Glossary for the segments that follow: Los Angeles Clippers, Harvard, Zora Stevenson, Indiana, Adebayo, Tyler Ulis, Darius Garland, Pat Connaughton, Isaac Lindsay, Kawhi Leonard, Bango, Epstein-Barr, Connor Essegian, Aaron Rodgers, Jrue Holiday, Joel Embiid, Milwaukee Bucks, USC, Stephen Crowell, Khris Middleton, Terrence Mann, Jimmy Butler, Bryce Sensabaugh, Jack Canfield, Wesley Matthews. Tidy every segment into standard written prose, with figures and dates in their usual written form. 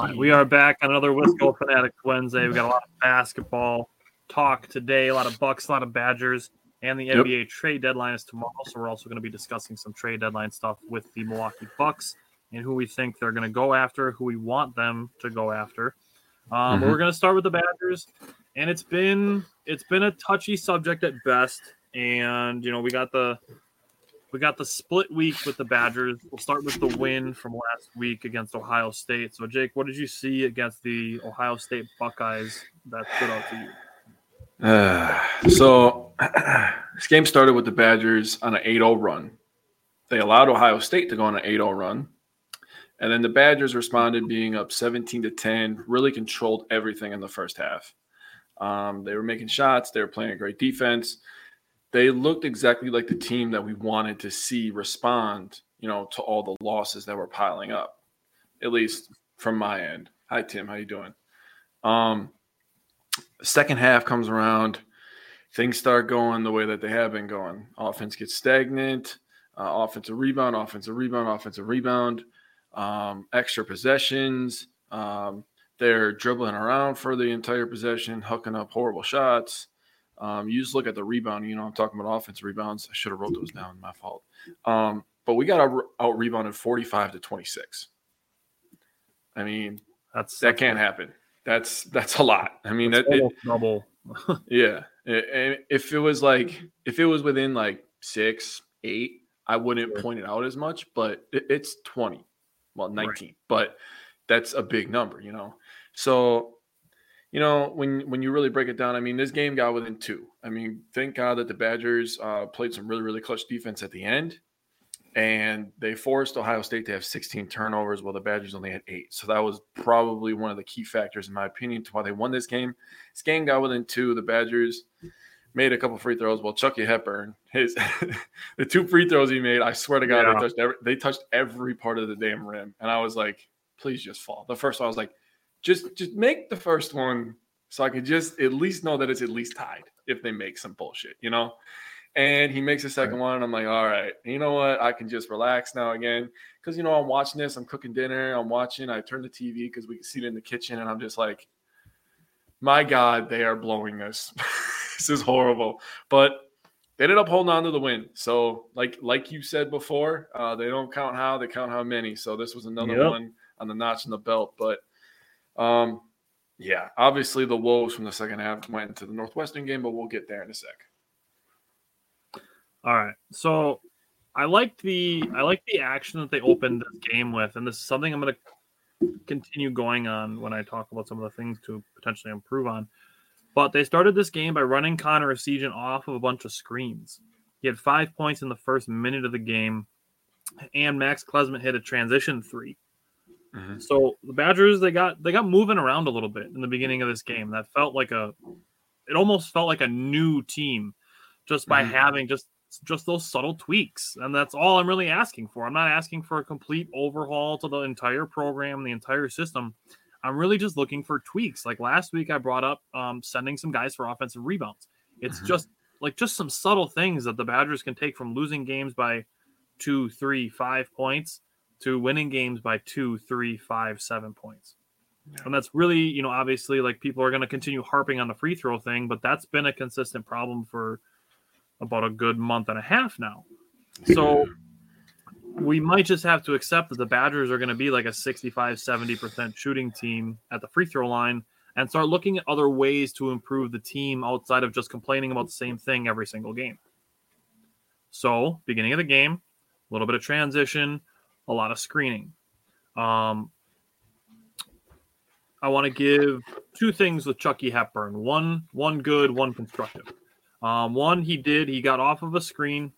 Right, we are back on another Whistle Fanatics Wednesday. We've got a lot of basketball talk today, a lot of Bucks, a lot of Badgers, and the NBA trade deadline is tomorrow. So we're also going to be discussing some trade deadline stuff with the Milwaukee Bucks and who we think they're going to go after, who we want them to go after. But we're going to start with the Badgers, and it's been a touchy subject at best. And you know, we got the split week with the Badgers. We'll start with the win from last week against Ohio State. So, Jake, what did you see against the Ohio State Buckeyes that stood out to you? This game started with the Badgers on an 8-0 run. They allowed Ohio State to go on an 8-0 run. And then the Badgers responded, being up 17-10, really controlled everything in the first half. They were making shots. They were playing a great defense. They looked exactly like the team that we wanted to see respond, you know, to all the losses that were piling up, at least from my end. Hi, Tim. How you doing? Second half comes around. Things start going the way that they have been going. Offense gets stagnant. Offensive rebound. Extra possessions. They're dribbling around for the entire possession, hooking up horrible shots. You just look at the rebound. You know, I'm talking about offensive rebounds. I should have wrote those down. My fault. But we got out-rebounded 45-26. I mean, that can't happen. That's a lot. I mean, that's double. Yeah. And if it was within like 6, 8, I wouldn't point it out as much. But it's 20, well, 19. Right. But that's a big number, you know. So, you know, when you really break it down, I mean, this game got within 2. I mean, thank God that the Badgers played some really, really clutch defense at the end, and they forced Ohio State to have 16 turnovers while the Badgers only had 8. So that was probably one of the key factors, in my opinion, to why they won this game. This game got within 2. The Badgers made a couple free throws. Well, Chuckie Hepburn, the 2 free throws he made, I swear to God, they touched every part of the damn rim. And I was like, please just fall. The first one, I was like, Just make the first one so I could just at least know that it's at least tied if they make some bullshit, you know? And he makes the second one, and I'm like, all right, you know what? I can just relax now again because, you know, I'm watching this. I'm cooking dinner. I turn the TV because we can see it in the kitchen, and I'm just like, my God, they are blowing us. This is horrible. But they ended up holding on to the win. So like you said before, they don't count how, they count how many. So this was another one on the notch in the belt. But obviously the woes from the second half went into the Northwestern game, but we'll get there in a sec. All right. So I liked the action that they opened this game with, and this is something I'm going to continue going on when I talk about some of the things to potentially improve on. But they started this game by running Connor Essegian off of a bunch of screens. He had 5 points in the first minute of the game, and Max Klesman hit a transition 3. Mm-hmm. So the Badgers, they got moving around a little bit in the beginning of this game. That felt like it almost felt like a new team just by having just those subtle tweaks. And that's all I'm really asking for. I'm not asking for a complete overhaul to the entire program, the entire system. I'm really just looking for tweaks. Like last week, I brought up sending some guys for offensive rebounds. It's just some subtle things that the Badgers can take from losing games by 2, 3, 5 points to winning games by 2, 3, 5, 7 points. Yeah. And that's really, you know, obviously, like, people are going to continue harping on the free throw thing, but that's been a consistent problem for about a good month and a half now. So we might just have to accept that the Badgers are going to be like a 65-70% shooting team at the free throw line and start looking at other ways to improve the team outside of just complaining about the same thing every single game. So beginning of the game, a little bit of transition, a lot of screening. I want to give 2 things with Chuckie Hepburn. One good, one constructive. One, he got off of a screen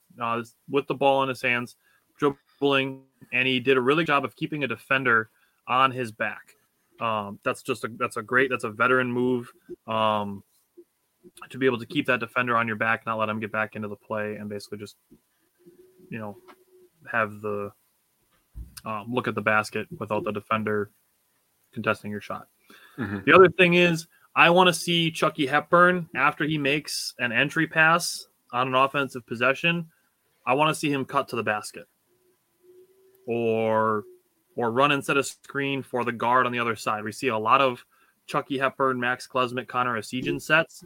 with the ball in his hands, dribbled dribbling, and he did a really good job of keeping a defender on his back. That's a veteran move to be able to keep that defender on your back, not let him get back into the play, and basically just, you know, have the look at the basket without the defender contesting your shot. Mm-hmm. The other thing is, I want to see Chuckie Hepburn, after he makes an entry pass on an offensive possession, I want to see him cut to the basket or run and set a screen for the guard on the other side. We see a lot of Chuckie Hepburn, Max Klesman, Connor Essegian sets.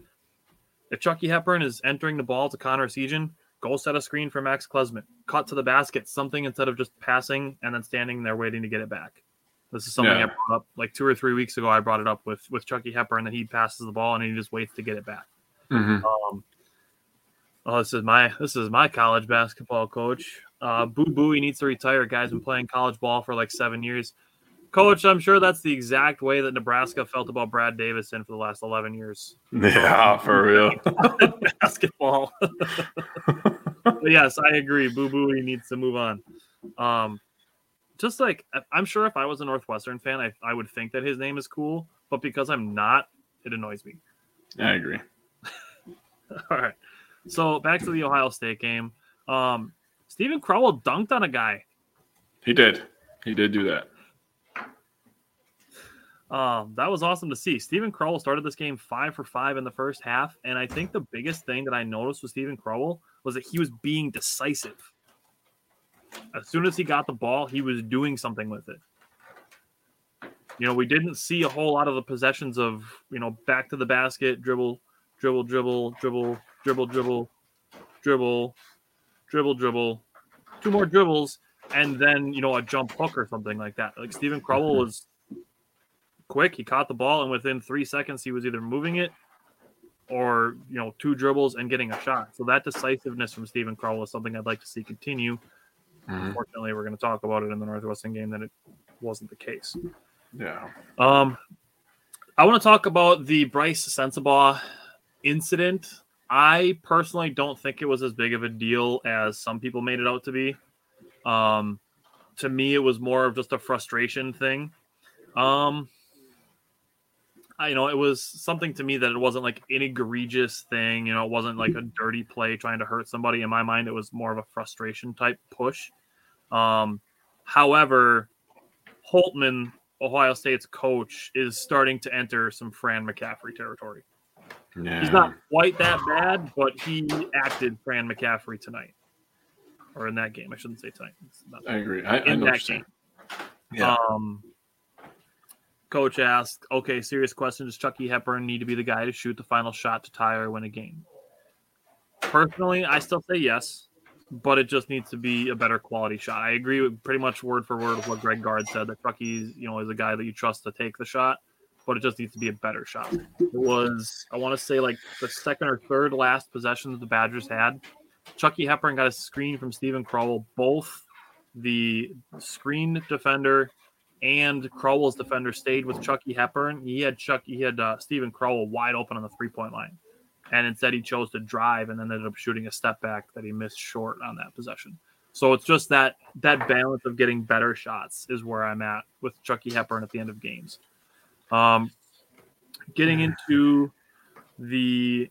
If Chuckie Hepburn is entering the ball to Connor Essegian, go set a screen for Max Klesman. Cut to the basket, something instead of just passing and then standing there waiting to get it back. This is something I brought up like 2 or 3 weeks ago. I brought it up with Chuckie Hepburn, that he passes the ball and he just waits to get it back. Mm-hmm. This is my college basketball coach. Boo-boo, he needs to retire. Guy's been playing college ball for like 7 years. Coach, I'm sure that's the exact way that Nebraska felt about Brad Davison for the last 11 years. Yeah, for real. Basketball. But yes, I agree. Boo-boo, he needs to move on. Just like, I'm sure if I was a Northwestern fan, I would think that his name is cool. But because I'm not, it annoys me. I agree. All right. So back to the Ohio State game. Stephen Crowell dunked on a guy. He did do that. That was awesome to see. Stephen Crowell started this game 5 for 5 in the first half, and I think the biggest thing that I noticed with Stephen Crowell was that he was being decisive. As soon as he got the ball, he was doing something with it. You know, we didn't see a whole lot of the possessions of, you know, back to the basket, dribble, two more dribbles, and then, you know, a jump hook or something like that. Like, Stephen Crowell was quick. He caught the ball, and within 3 seconds, he was either moving it or, you know, two dribbles and getting a shot. So that decisiveness from Stephen Crowell is something I'd like to see continue. Mm-hmm. Unfortunately, we're going to talk about it in the Northwestern game that it wasn't the case. Yeah. I want to talk about the Bryce Sensabaugh incident. I personally don't think it was as big of a deal as some people made it out to be. To me, it was more of just a frustration thing. It was something to me that it wasn't like an egregious thing. You know, it wasn't like a dirty play trying to hurt somebody. In my mind, it was more of a frustration type push. However, Holtman, Ohio State's coach, is starting to enter some Fran McCaffrey territory. Yeah. He's not quite that bad, but he acted Fran McCaffrey tonight. Or in that game. I shouldn't say tonight. I agree. I know that game. Yeah. Coach asked, okay, serious question. Does Chuckie Hepburn need to be the guy to shoot the final shot to tie or win a game? Personally, I still say yes, but it just needs to be a better quality shot. I agree with pretty much word for word with what Greg Gard said, that Chuckie's, you know, is a guy that you trust to take the shot, but it just needs to be a better shot. It was, I want to say, like the second or third last possession that the Badgers had. Chuckie Hepburn got a screen from Stephen Crowell. Both the screen defender and Crowell's defender stayed with Chuckie Hepburn. He had Stephen Crowell wide open on the three-point line. And instead he chose to drive and then ended up shooting a step back that he missed short on that possession. So it's just that balance of getting better shots is where I'm at with Chuckie Hepburn at the end of games. Getting into the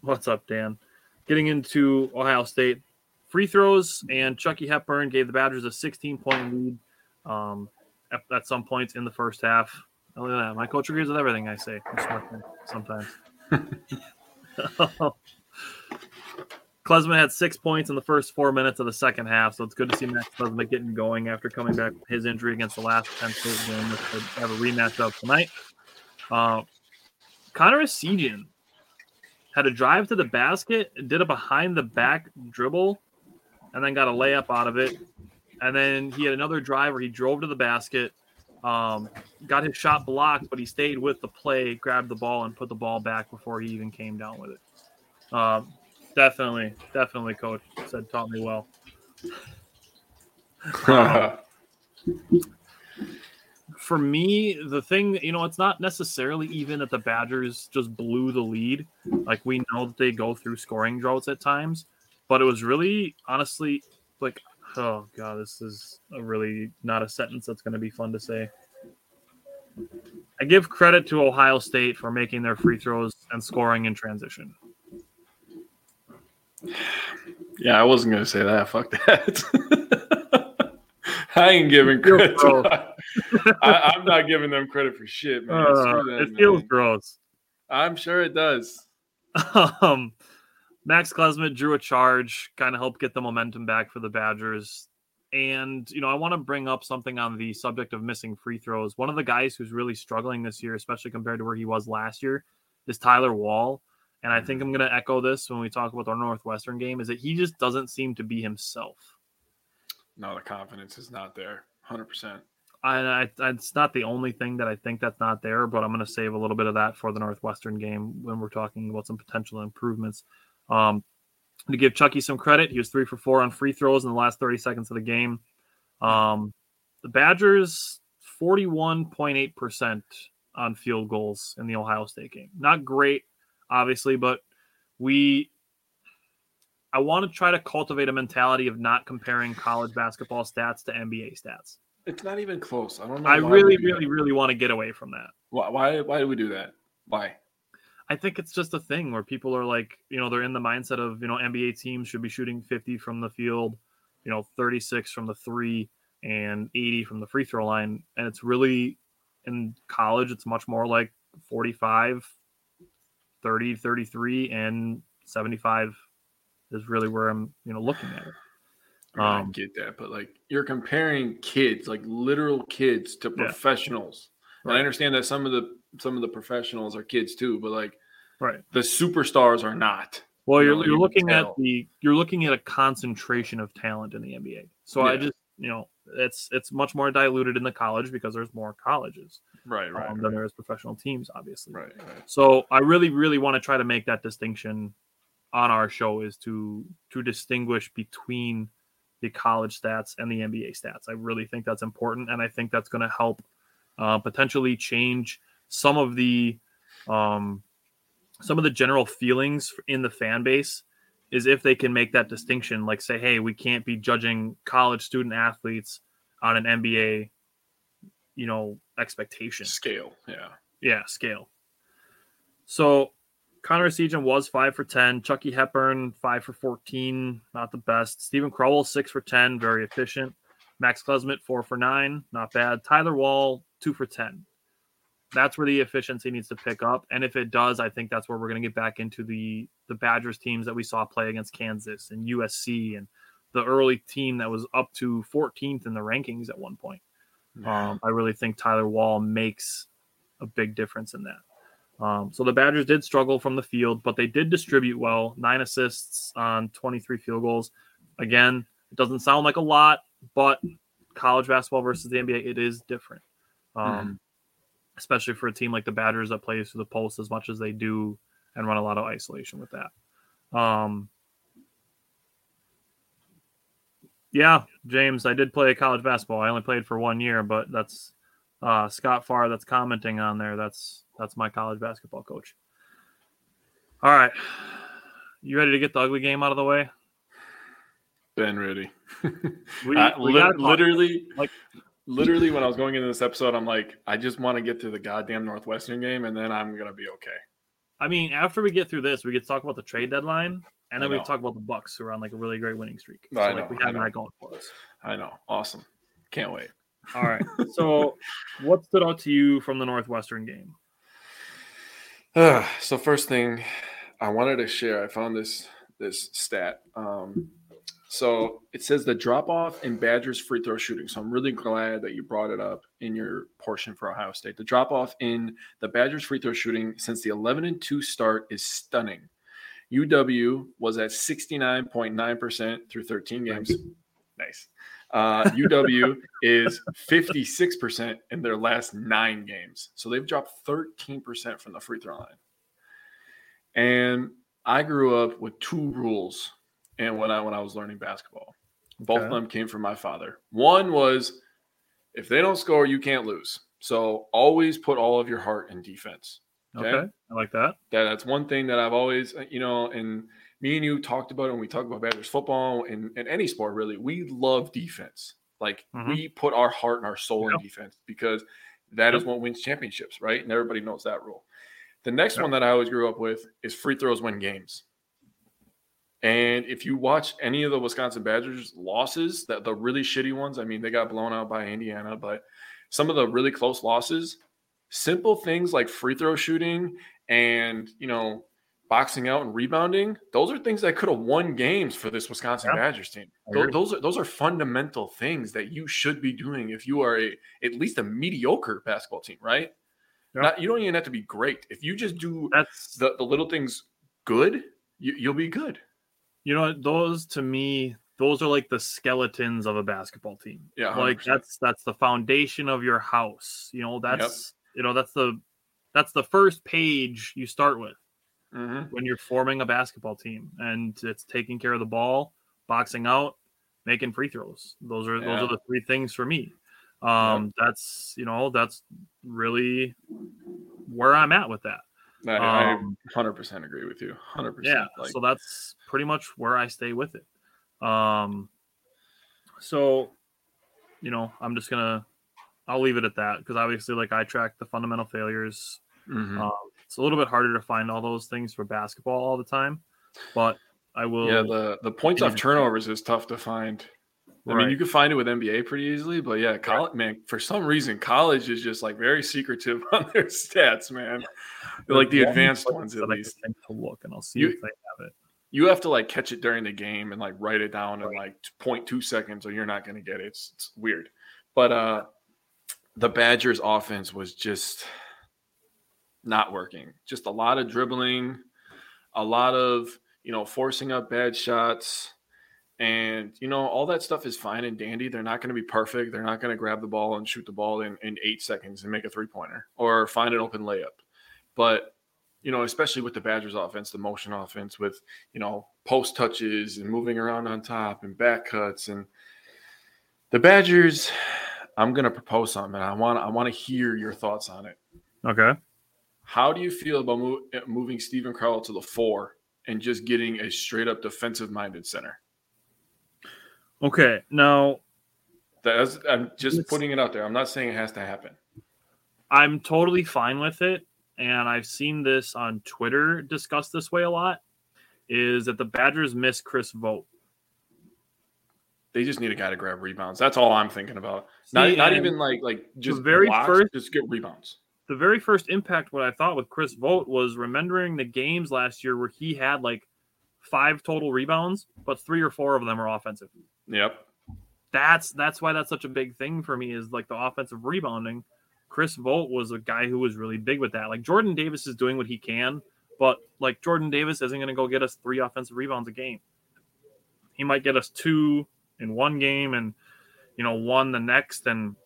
what's up, Dan? Getting into Ohio State free throws, and Chuckie Hepburn gave the Badgers a 16-point lead at some points in the first half. Oh, look at that. My coach agrees with everything I say sometimes. Klesman had 6 points in the first 4 minutes of the second half, so it's good to see Max Klesman getting going after coming back from his injury against the last Penn State game, which could have a rematch up tonight. Connor Essegian had a drive to the basket, did a behind-the-back dribble, and then got a layup out of it. And then he had another drive where he drove to the basket, got his shot blocked, but he stayed with the play, grabbed the ball, and put the ball back before he even came down with it. Definitely, Coach said taught me well. For me, the thing, you know, it's not necessarily even that the Badgers just blew the lead. Like, we know that they go through scoring droughts at times, but it was really, honestly, like Oh, God, this is a really not a sentence that's going to be fun to say. I give credit to Ohio State for making their free throws and scoring in transition. Yeah, I wasn't going to say that. Fuck that. I ain't giving credit. I'm not giving them credit for shit, man. It feels gross. I'm sure it does. Max Klesman drew a charge, kind of helped get the momentum back for the Badgers. And, you know, I want to bring up something on the subject of missing free throws. One of the guys who's really struggling this year, especially compared to where he was last year, is Tyler Wahl. And I think I'm going to echo this when we talk about our Northwestern game, is that he just doesn't seem to be himself. No, the confidence is not there, 100%. It's not the only thing that I think that's not there, but I'm going to save a little bit of that for the Northwestern game when we're talking about some potential improvements. To give Chuckie some credit, he was 3 for 4 on free throws in the last 30 seconds of the game. The Badgers, 41.8% on field goals in the Ohio State game. Not great, obviously, but I want to try to cultivate a mentality of not comparing college basketball stats to NBA stats. It's not even close. I don't know. I really want to get away from that. Why do we do that? Why? I think it's just a thing where people are like, you know, they're in the mindset of, you know, NBA teams should be shooting 50 from the field, you know, 36 from the three, and 80 from the free throw line. And it's really, in college, it's much more like 45, 30, 33, and 75 is really where I'm, you know, looking at it. I get that, but like you're comparing kids, like literal kids, to professionals. Yeah. Right. And I understand that some of the professionals are kids too, but like, right, the superstars are not. Well, you're looking at a concentration of talent in the NBA. So yeah. I just, you know, it's much more diluted in the college because there's more colleges, right. than there is professional teams, obviously. Right. So I really want to try to make that distinction on our show, is to distinguish between the college stats and the NBA stats. I really think that's important, and I think that's going to help potentially change some of the general feelings in the fan base, is if they can make that distinction, like say, hey, we can't be judging college student athletes on an NBA, you know, expectation scale. Yeah, scale. So Connor Essegian was 5 for 10. Chuckie Hepburn 5 for 14, not the best. Stephen Crowell 6 for 10, very efficient. Max Klesman 4 for 9, not bad. Tyler Wahl 2 for 10. That's where the efficiency needs to pick up. And if it does, I think that's where we're going to get back into the Badgers teams that we saw play against Kansas and USC and the early team that was up to 14th in the rankings at one point. Yeah. I really think Tyler Wahl makes a big difference in that. So the Badgers did struggle from the field, but they did distribute well. 9 assists on 23 field goals. Again, it doesn't sound like a lot, but college basketball versus the NBA, it is different. Especially for a team like the Badgers that plays through the post as much as they do and run a lot of isolation with that. Yeah, James, I did play college basketball. I only played for 1 year, but that's Scott Farr that's commenting on there. That's my college basketball coach. All right. You ready to get the ugly game out of the way? Been ready. Literally, when I was going into this episode, I'm like, I just want to get to the goddamn Northwestern game, and then I'm going to be okay. I mean, after we get through this, we get to talk about the trade deadline, and then we can talk about the Bucks, who are on like a really great winning streak. We have that going for us. I know. Awesome. Can't wait. All right. So what stood out to you from the Northwestern game? So first thing I wanted to share, I found this stat. So it says the drop-off in Badgers free throw shooting. So I'm really glad that you brought it up in your portion for Ohio State. The drop-off in the Badgers free throw shooting since the 11-2 start is stunning. UW was at 69.9% through 13 games. Nice. UW is 56% in their last 9 games. So they've dropped 13% from the free throw line. And I grew up with 2 rules. And when I was learning basketball, both of them came from my father. One was, if they don't score, you can't lose. So always put all of your heart in defense. Okay? I like that. That's one thing that I've always, you know, and me and you talked about it when we talked about Badgers football and any sport, really. We love defense. Like, we put our heart and our soul in defense because that is what wins championships, right? And everybody knows that rule. The next one that I always grew up with is free throws win games. And if you watch any of the Wisconsin Badgers losses, that the really shitty ones, I mean, they got blown out by Indiana, but some of the really close losses, simple things like free throw shooting and, you know, boxing out and rebounding, those are things that could have won games for this Wisconsin Badgers team. Those are fundamental things that you should be doing if you are at least a mediocre basketball team, right? Yep. You don't even have to be great. If you just do the little things good, you'll be good. You know, those to me, those are like the skeletons of a basketball team. Yeah, 100%. Like that's the foundation of your house. You know, that's the first page you start with. Mm-hmm. When you're forming a basketball team, and it's taking care of the ball, boxing out, making free throws. Those are the three things for me. That's really where I'm at with that. I 100% agree with you. 100%. Yeah. Like, so that's pretty much where I stay with it. So, you know, I'm just gonna, I'll leave it at that. 'Cause obviously, like, I track the fundamental failures. Mm-hmm. It's a little bit harder to find all those things for basketball all the time, but I will. Yeah, the points off turnovers is tough to find. I mean, you can find it with NBA pretty easily, but yeah, college, man, for some reason, college is just like very secretive on their stats, man. Yeah. Like the advanced ones, at least. I can look, and I'll see if I have it. You have to like catch it during the game and like write it down in like 0.2 seconds, or you're not going to get it. It's weird, but the Badgers' offense was just not working. Just a lot of dribbling, a lot of, you know, forcing up bad shots. And, you know, all that stuff is fine and dandy. They're not going to be perfect. They're not going to grab the ball and shoot the ball in 8 seconds and make a three-pointer or find an open layup. But, you know, especially with the Badgers offense, the motion offense with, you know, post touches and moving around on top and back cuts. And the Badgers, I'm going to propose something. I want to hear your thoughts on it. Okay. How do you feel about moving Stephen Crowell to the 4 and just getting a straight-up defensive-minded center? Okay, now I'm just putting it out there. I'm not saying it has to happen. I'm totally fine with it, and I've seen this on Twitter discussed this way a lot, is that the Badgers miss Chris Vogt. They just need a guy to grab rebounds. That's all I'm thinking about. Not even like just very blocks, first, just get rebounds. The very first impact, what I thought with Chris Vogt was remembering the games last year where he had like 5 total rebounds, but 3 or 4 of them are offensive. Yep. That's why that's such a big thing for me, is like the offensive rebounding. Chris Vogt was a guy who was really big with that. Like, Jordan Davis is doing what he can, but like, Jordan Davis isn't going to go get us 3 offensive rebounds a game. He might get us 2 in one game and, you know, 1 the next, and,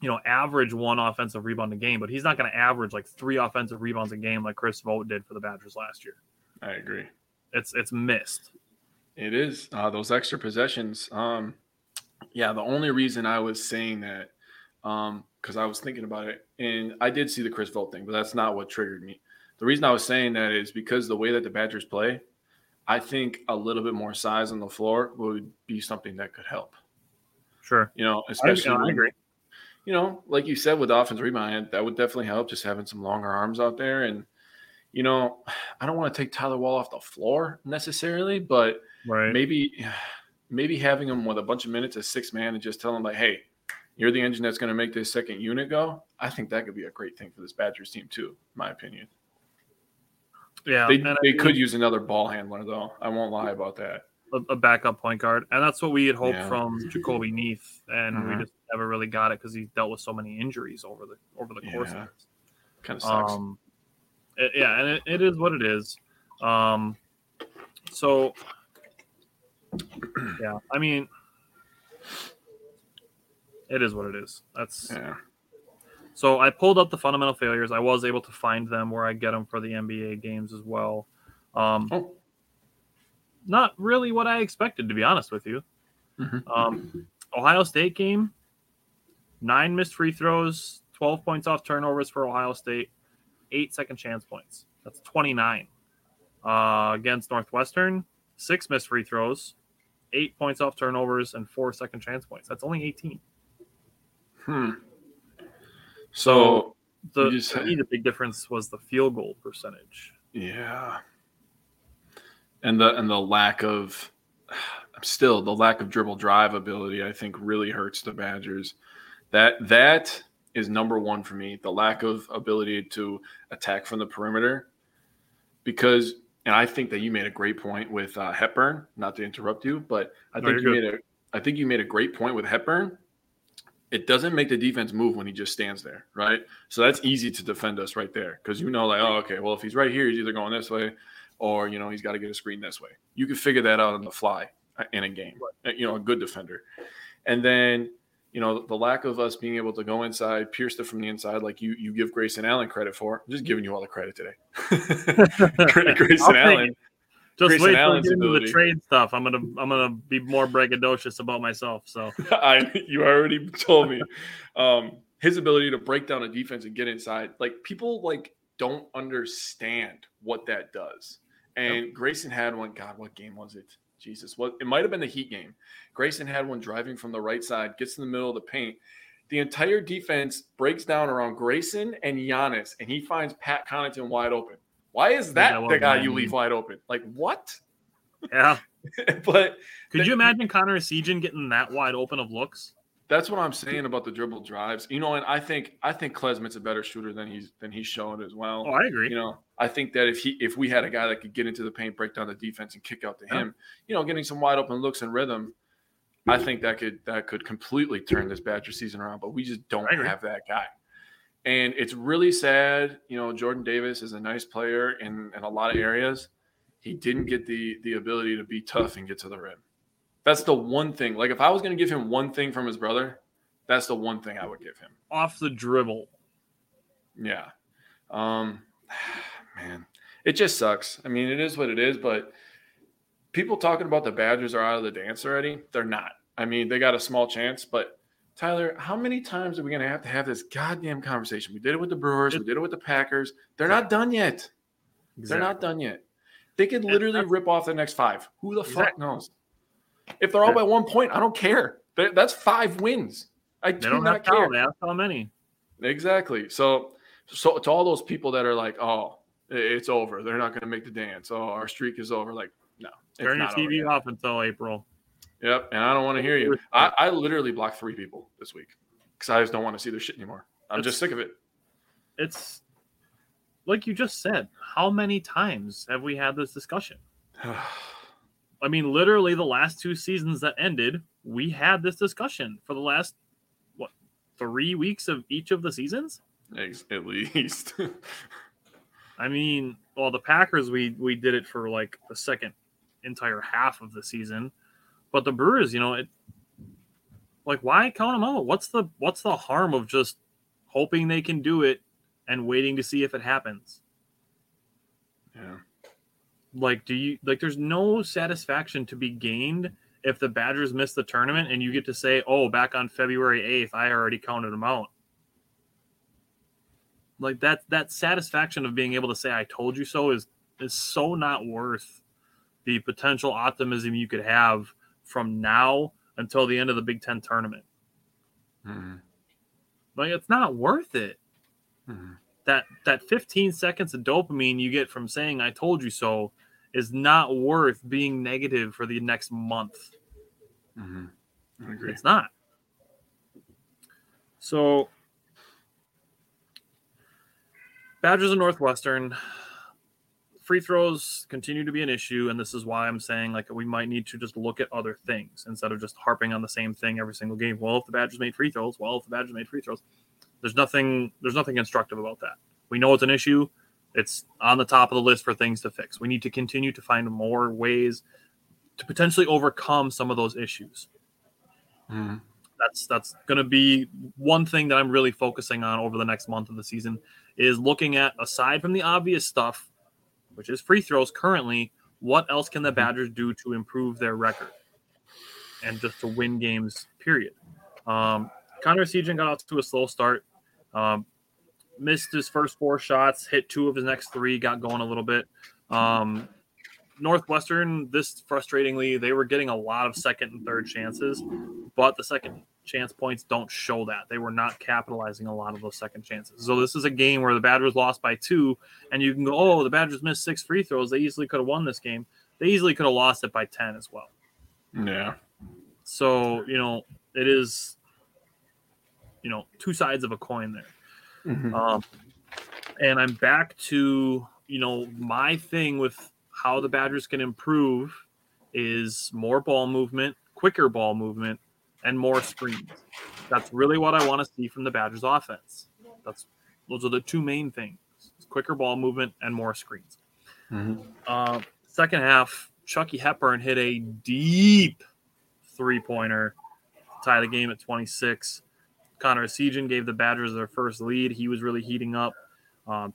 you know, average 1 offensive rebound a game, but he's not going to average like 3 offensive rebounds a game like Chris Vogt did for the Badgers last year. I agree. It's missed. It is. Those extra possessions. The only reason I was saying that, because I was thinking about it, and I did see the Chris Vogt thing, but that's not what triggered me. The reason I was saying that is because the way that the Badgers play, I think a little bit more size on the floor would be something that could help. Sure. You know, especially I agree. You know, like you said, with the offensive rebound, that would definitely help, just having some longer arms out there. And, you know, I don't want to take Tyler Wahl off the floor necessarily, but maybe having him with a bunch of minutes as 6-man and just tell him, like, hey, you're the engine that's going to make this second unit go. I think that could be a great thing for this Badgers team too, in my opinion. Yeah. They could use another ball handler, though. I won't lie about that. A backup point guard. And that's what we had hoped from Jacoby Neath. And we just never really got it because he dealt with so many injuries over the course of it. Kind of sucks. And it is what it is. So, yeah, I mean, it is what it is. So I pulled up the fundamental failures. I was able to find them where I get them for the NBA games as well. Not really what I expected, to be honest with you. Ohio State game, 9 missed free throws, 12 points off turnovers for Ohio State, 8 second chance points. That's 29. Against Northwestern, 6 missed free throws, 8 points off turnovers, and 4 second chance points. That's only 18. So the big difference was the field goal percentage. Yeah. And the lack of dribble drive ability, I think, really hurts the Badgers. That is number one for me, the lack of ability to attack from the perimeter. Because, and I think that you made a great point with Hepburn, not to interrupt you, but I think you made a great point with Hepburn. It doesn't make the defense move when he just stands there, right? So that's easy to defend us right there, because you know, like, oh, okay, well, if he's right here, he's either going this way or, you know, he's got to get a screen this way. You can figure that out on the fly in a game, you know, a good defender. And then, you know, the lack of us being able to go inside, pierce it from the inside, like you give Grayson Allen credit for. I'm just giving you all the credit today. Grayson Allen. Just Grayson wait Allen's till we get into the trade stuff. I'm gonna be more braggadocious about myself. So you already told me his ability to break down a defense and get inside. Like, people don't understand what that does. And yep. Grayson had one. God, what game was it? Jesus, it might have been the Heat game. Grayson had one driving from the right side, gets in the middle of the paint. The entire defense breaks down around Grayson and Giannis, and he finds Pat Connaughton wide open. Why is that the guy you leave wide open? Like, what? Yeah. But could you imagine Connor Essegian getting that wide open of looks? That's what I'm saying about the dribble drives. You know, and I think Klesman's a better shooter than he's shown as well. Oh, I agree. You know, I think that if we had a guy that could get into the paint, break down the defense, and kick out to him, you know, getting some wide open looks and rhythm, I think that could completely turn this Badger season around. But we just don't have that guy. And it's really sad. You know, Jordan Davis is a nice player in a lot of areas. He didn't get the ability to be tough and get to the rim. That's the one thing. Like, if I was going to give him one thing from his brother, that's the one thing I would give him. Off the dribble. Yeah. Man, it just sucks. I mean, it is what it is, but people talking about the Badgers are out of the dance already. They're not. I mean, they got a small chance, but Tyler, how many times are we going to have this goddamn conversation? We did it with the Brewers. We did it with the Packers. They're not done yet. Exactly. They're not done yet. They could literally rip off the next 5. Who the fuck knows? If they're all by 1 point, I don't care. That's 5 wins. They don't care. They have how many? Exactly. So to all those people that are like, oh, it's over. They're not going to make the dance. Oh, our streak is over. Like, no. Turn your TV off until April. Yep, and I don't want to hear you. I literally blocked 3 people this week because I just don't want to see their shit anymore. I'm just sick of it. It's like you just said. How many times have we had this discussion? I mean, literally the last 2 seasons that ended, we had this discussion for the last, 3 weeks of each of the seasons? At least. I mean, well, the Packers, we did it for the second entire half of the season. But the Brewers, you know, why count them out? What's the harm of just hoping they can do it and waiting to see if it happens? Yeah. There's no satisfaction to be gained if the Badgers miss the tournament and you get to say, oh, back on February 8th, I already counted them out. Like, that satisfaction of being able to say, I told you so is so not worth the potential optimism you could have from now until the end of the Big Ten tournament. Mm-hmm. Like, it's not worth it. Mm-hmm. That 15 seconds of dopamine you get from saying, I told you so, is not worth being negative for the next month. Mm-hmm. I agree. It's not. So Badgers and Northwestern, free throws continue to be an issue, and this is why I'm saying we might need to just look at other things instead of just harping on the same thing every single game. Well, if the Badgers made free throws, there's nothing constructive about that. We know it's an issue. It's on the top of the list for things to fix. We need to continue to find more ways to potentially overcome some of those issues. Mm-hmm. That's going to be one thing that I'm really focusing on over the next month of the season, is looking at, aside from the obvious stuff, which is free throws currently, what else can the Badgers do to improve their record and just to win games, period? Connor Essegian got off to a slow start, missed his first 4 shots, hit 2 of his next 3, got going a little bit. Northwestern, this frustratingly, they were getting a lot of second and third chances, but the second chance points don't show that. They were not capitalizing a lot of those second chances. So this is a game where the Badgers lost by 2, and you can go, oh, the Badgers missed 6 free throws. They easily could have won this game. They easily could have lost it by 10 as well. Yeah. So, you know, it is, you know, two sides of a coin there. Mm-hmm. And I'm back to, you know, my thing with how the Badgers can improve is more ball movement, quicker ball movement, and more screens. That's really what I want to see from the Badgers offense. Those are the two main things. It's quicker ball movement and more screens. Mm-hmm. Second half, Chuckie Hepburn hit a deep three-pointer to tie the game at 26. Connor Essegian gave the Badgers their first lead. He was really heating up.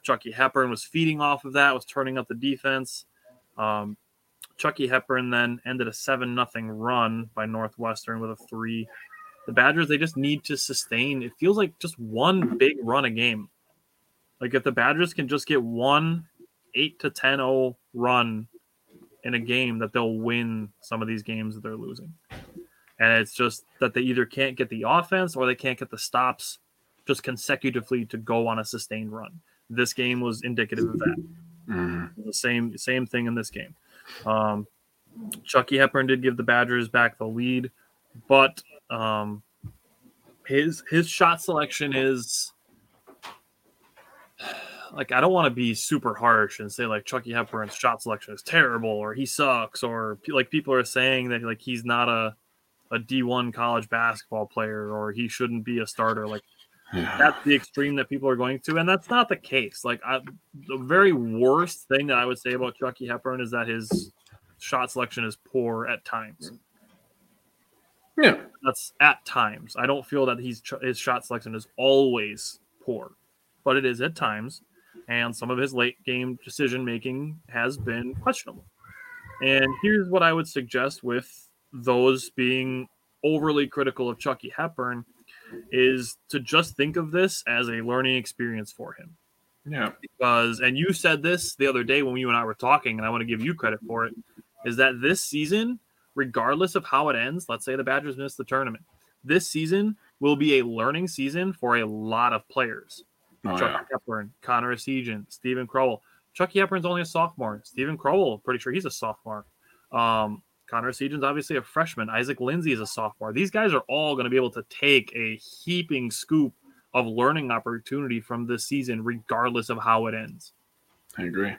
Chuckie Hepburn was feeding off of that, was turning up the defense. Chuckie Hepburn then ended a 7-0 run by Northwestern with a 3. The Badgers, they just need to sustain. It feels like just one big run a game. Like if the Badgers can just get one 8 to 10-0 run in a game, that they'll win some of these games that they're losing. And it's just that they either can't get the offense or they can't get the stops just consecutively to go on a sustained run. This game was indicative of that. The same thing in this game. Chuckie Hepburn did give the Badgers back the lead, but his shot selection is like, I don't want to be super harsh and say like Chuckie Hepburn's shot selection is terrible or he sucks, or like people are saying that like he's not a D1 college basketball player or he shouldn't be a starter. Like, yeah. That's the extreme that people are going to, and that's not the case. Like, the very worst thing that I would say about Chuckie Hepburn is that his shot selection is poor at times. Yeah, that's at times. I don't feel that his shot selection is always poor, but it is at times, and some of his late game decision making has been questionable. And here's what I would suggest with those being overly critical of Chuckie Hepburn, is to just think of this as a learning experience for him. Yeah. Because, and you said this the other day when you and I were talking, and I want to give you credit for it, is that this season, regardless of how it ends, let's say the Badgers miss the tournament, this season will be a learning season for a lot of players. Oh, Chuckie Hepburn, Connor Essegian, Stephen Crowell. Chuckie Hepburn's only a sophomore. Stephen Crowell, pretty sure he's a sophomore. Connor Essegian's obviously a freshman. Isaac Lindsay is a sophomore. These guys are all going to be able to take a heaping scoop of learning opportunity from this season, regardless of how it ends. I agree.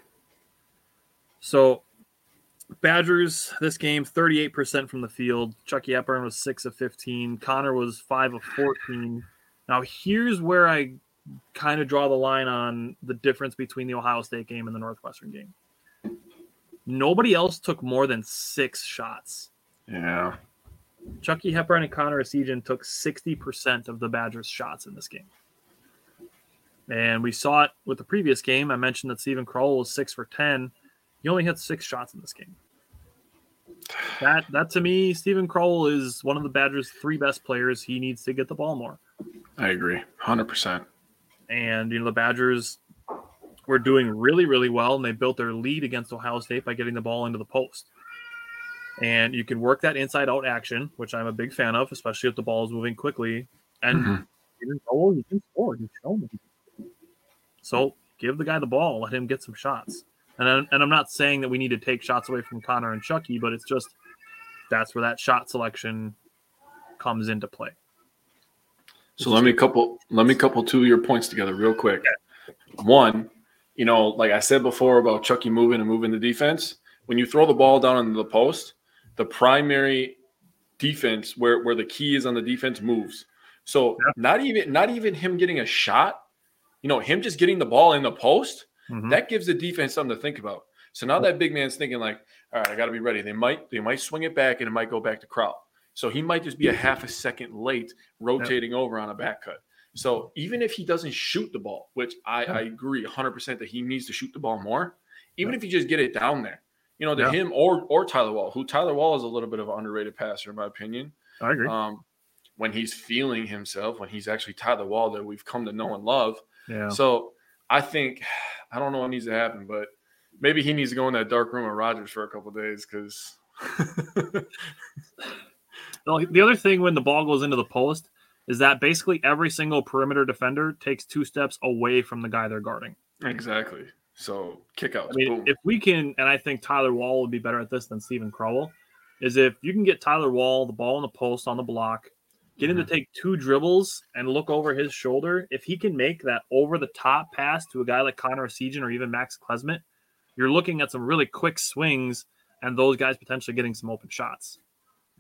So, Badgers, this game, 38% from the field. Chuckie Hepburn was 6 of 15. Connor was 5 of 14. Now, here's where I kind of draw the line on the difference between the Ohio State game and the Northwestern game. Nobody else took more than 6 shots. Yeah. Chuckie Hepburn and Connor Essegian took 60% of the Badgers' shots in this game. And we saw it with the previous game. I mentioned that Stephen Crowell was 6 for 10. He only had 6 shots in this game. That to me, Stephen Crowell is one of the Badgers' 3 best players. He needs to get the ball more. I agree, 100%. And, you know, the Badgers were doing really, really well, and they built their lead against Ohio State by getting the ball into the post. And you can work that inside-out action, which I'm a big fan of, especially if the ball is moving quickly. And you can score. You show me. So give the guy the ball. Let him get some shots. And I'm not saying that we need to take shots away from Connor and Chuckie, but it's just that's where that shot selection comes into play. So let me couple 2 of your points together real quick. Okay. One, you know, like I said before about Chuckie moving the defense, when you throw the ball down into the post, the primary defense where the key is on the defense moves. So not even him getting a shot, you know, him just getting the ball in the post, that gives the defense something to think about. So now that big man's thinking like, all right, I got to be ready. They might swing it back and it might go back to Crowell. So he might just be a half a second late rotating over on a back cut. So even if he doesn't shoot the ball, which I agree 100% that he needs to shoot the ball more, even if you just get it down there, you know, to him or Tyler Wahl, who Tyler Wahl is a little bit of an underrated passer in my opinion. I agree. When he's feeling himself, when he's actually Tyler Wahl that we've come to know and love. Yeah. So I don't know what needs to happen, but Maybe he needs to go in that dark room with Rodgers for a couple of days because no, the other thing when the ball goes into the post is that basically every single perimeter defender takes two steps away from the guy they're guarding. Exactly. So kickouts. I mean, boom. If we can, and I think Tyler Wahl would be better at this than Stephen Crowell, is if you can get Tyler Wahl the ball in the post on the block, get him to take two dribbles and look over his shoulder. If he can make that over-the-top pass to a guy like Connor Essegian or even Max Klesman, you're looking at some really quick swings and those guys potentially getting some open shots.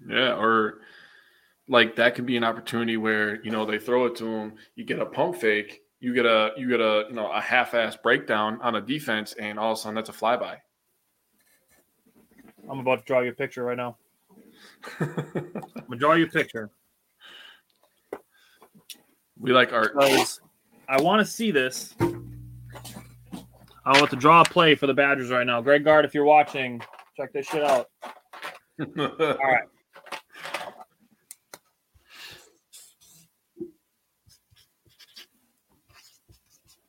Yeah, or like that could be an opportunity where, you know, they throw it to him, you get a pump fake, you get a you know, a half-ass breakdown on a defense, and all of a sudden that's a flyby. I'm about to draw you a picture right now. I'm gonna draw you a picture. We like art. I want to see this. I want to draw a play for the Badgers right now. Greg Gard, if you're watching, check this shit out. All right.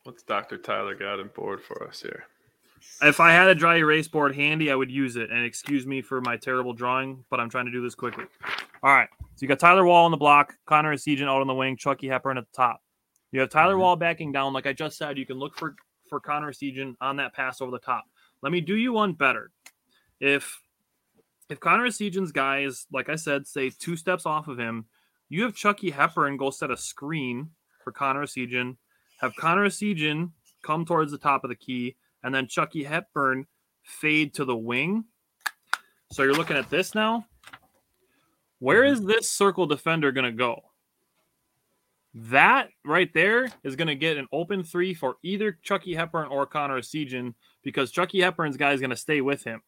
What's Dr. Tyler got on board for us here? If I had a dry erase board handy, I would use it. And excuse me for my terrible drawing, but I'm trying to do this quickly. All right. So you got Tyler Wahl on the block, Connor Essegian out on the wing, Chuckie Hepburn at the top. You have Tyler Wahl backing down. Like I just said, you can look for Connor Essegian on that pass over the top. Let me do you one better. If Connor Essegian's guy is, like I said, say two steps off of him, you have Chuckie Hepburn go set a screen for Connor Essegian, have Connor Essegian come towards the top of the key, and then Chuckie Hepburn fade to the wing. So you're looking at this now. Where is this circle defender going to go? That right there is going to get an open three for either Chuckie Hepburn or Connor Essegian because Chuckie Hepburn's guy is going to stay with him.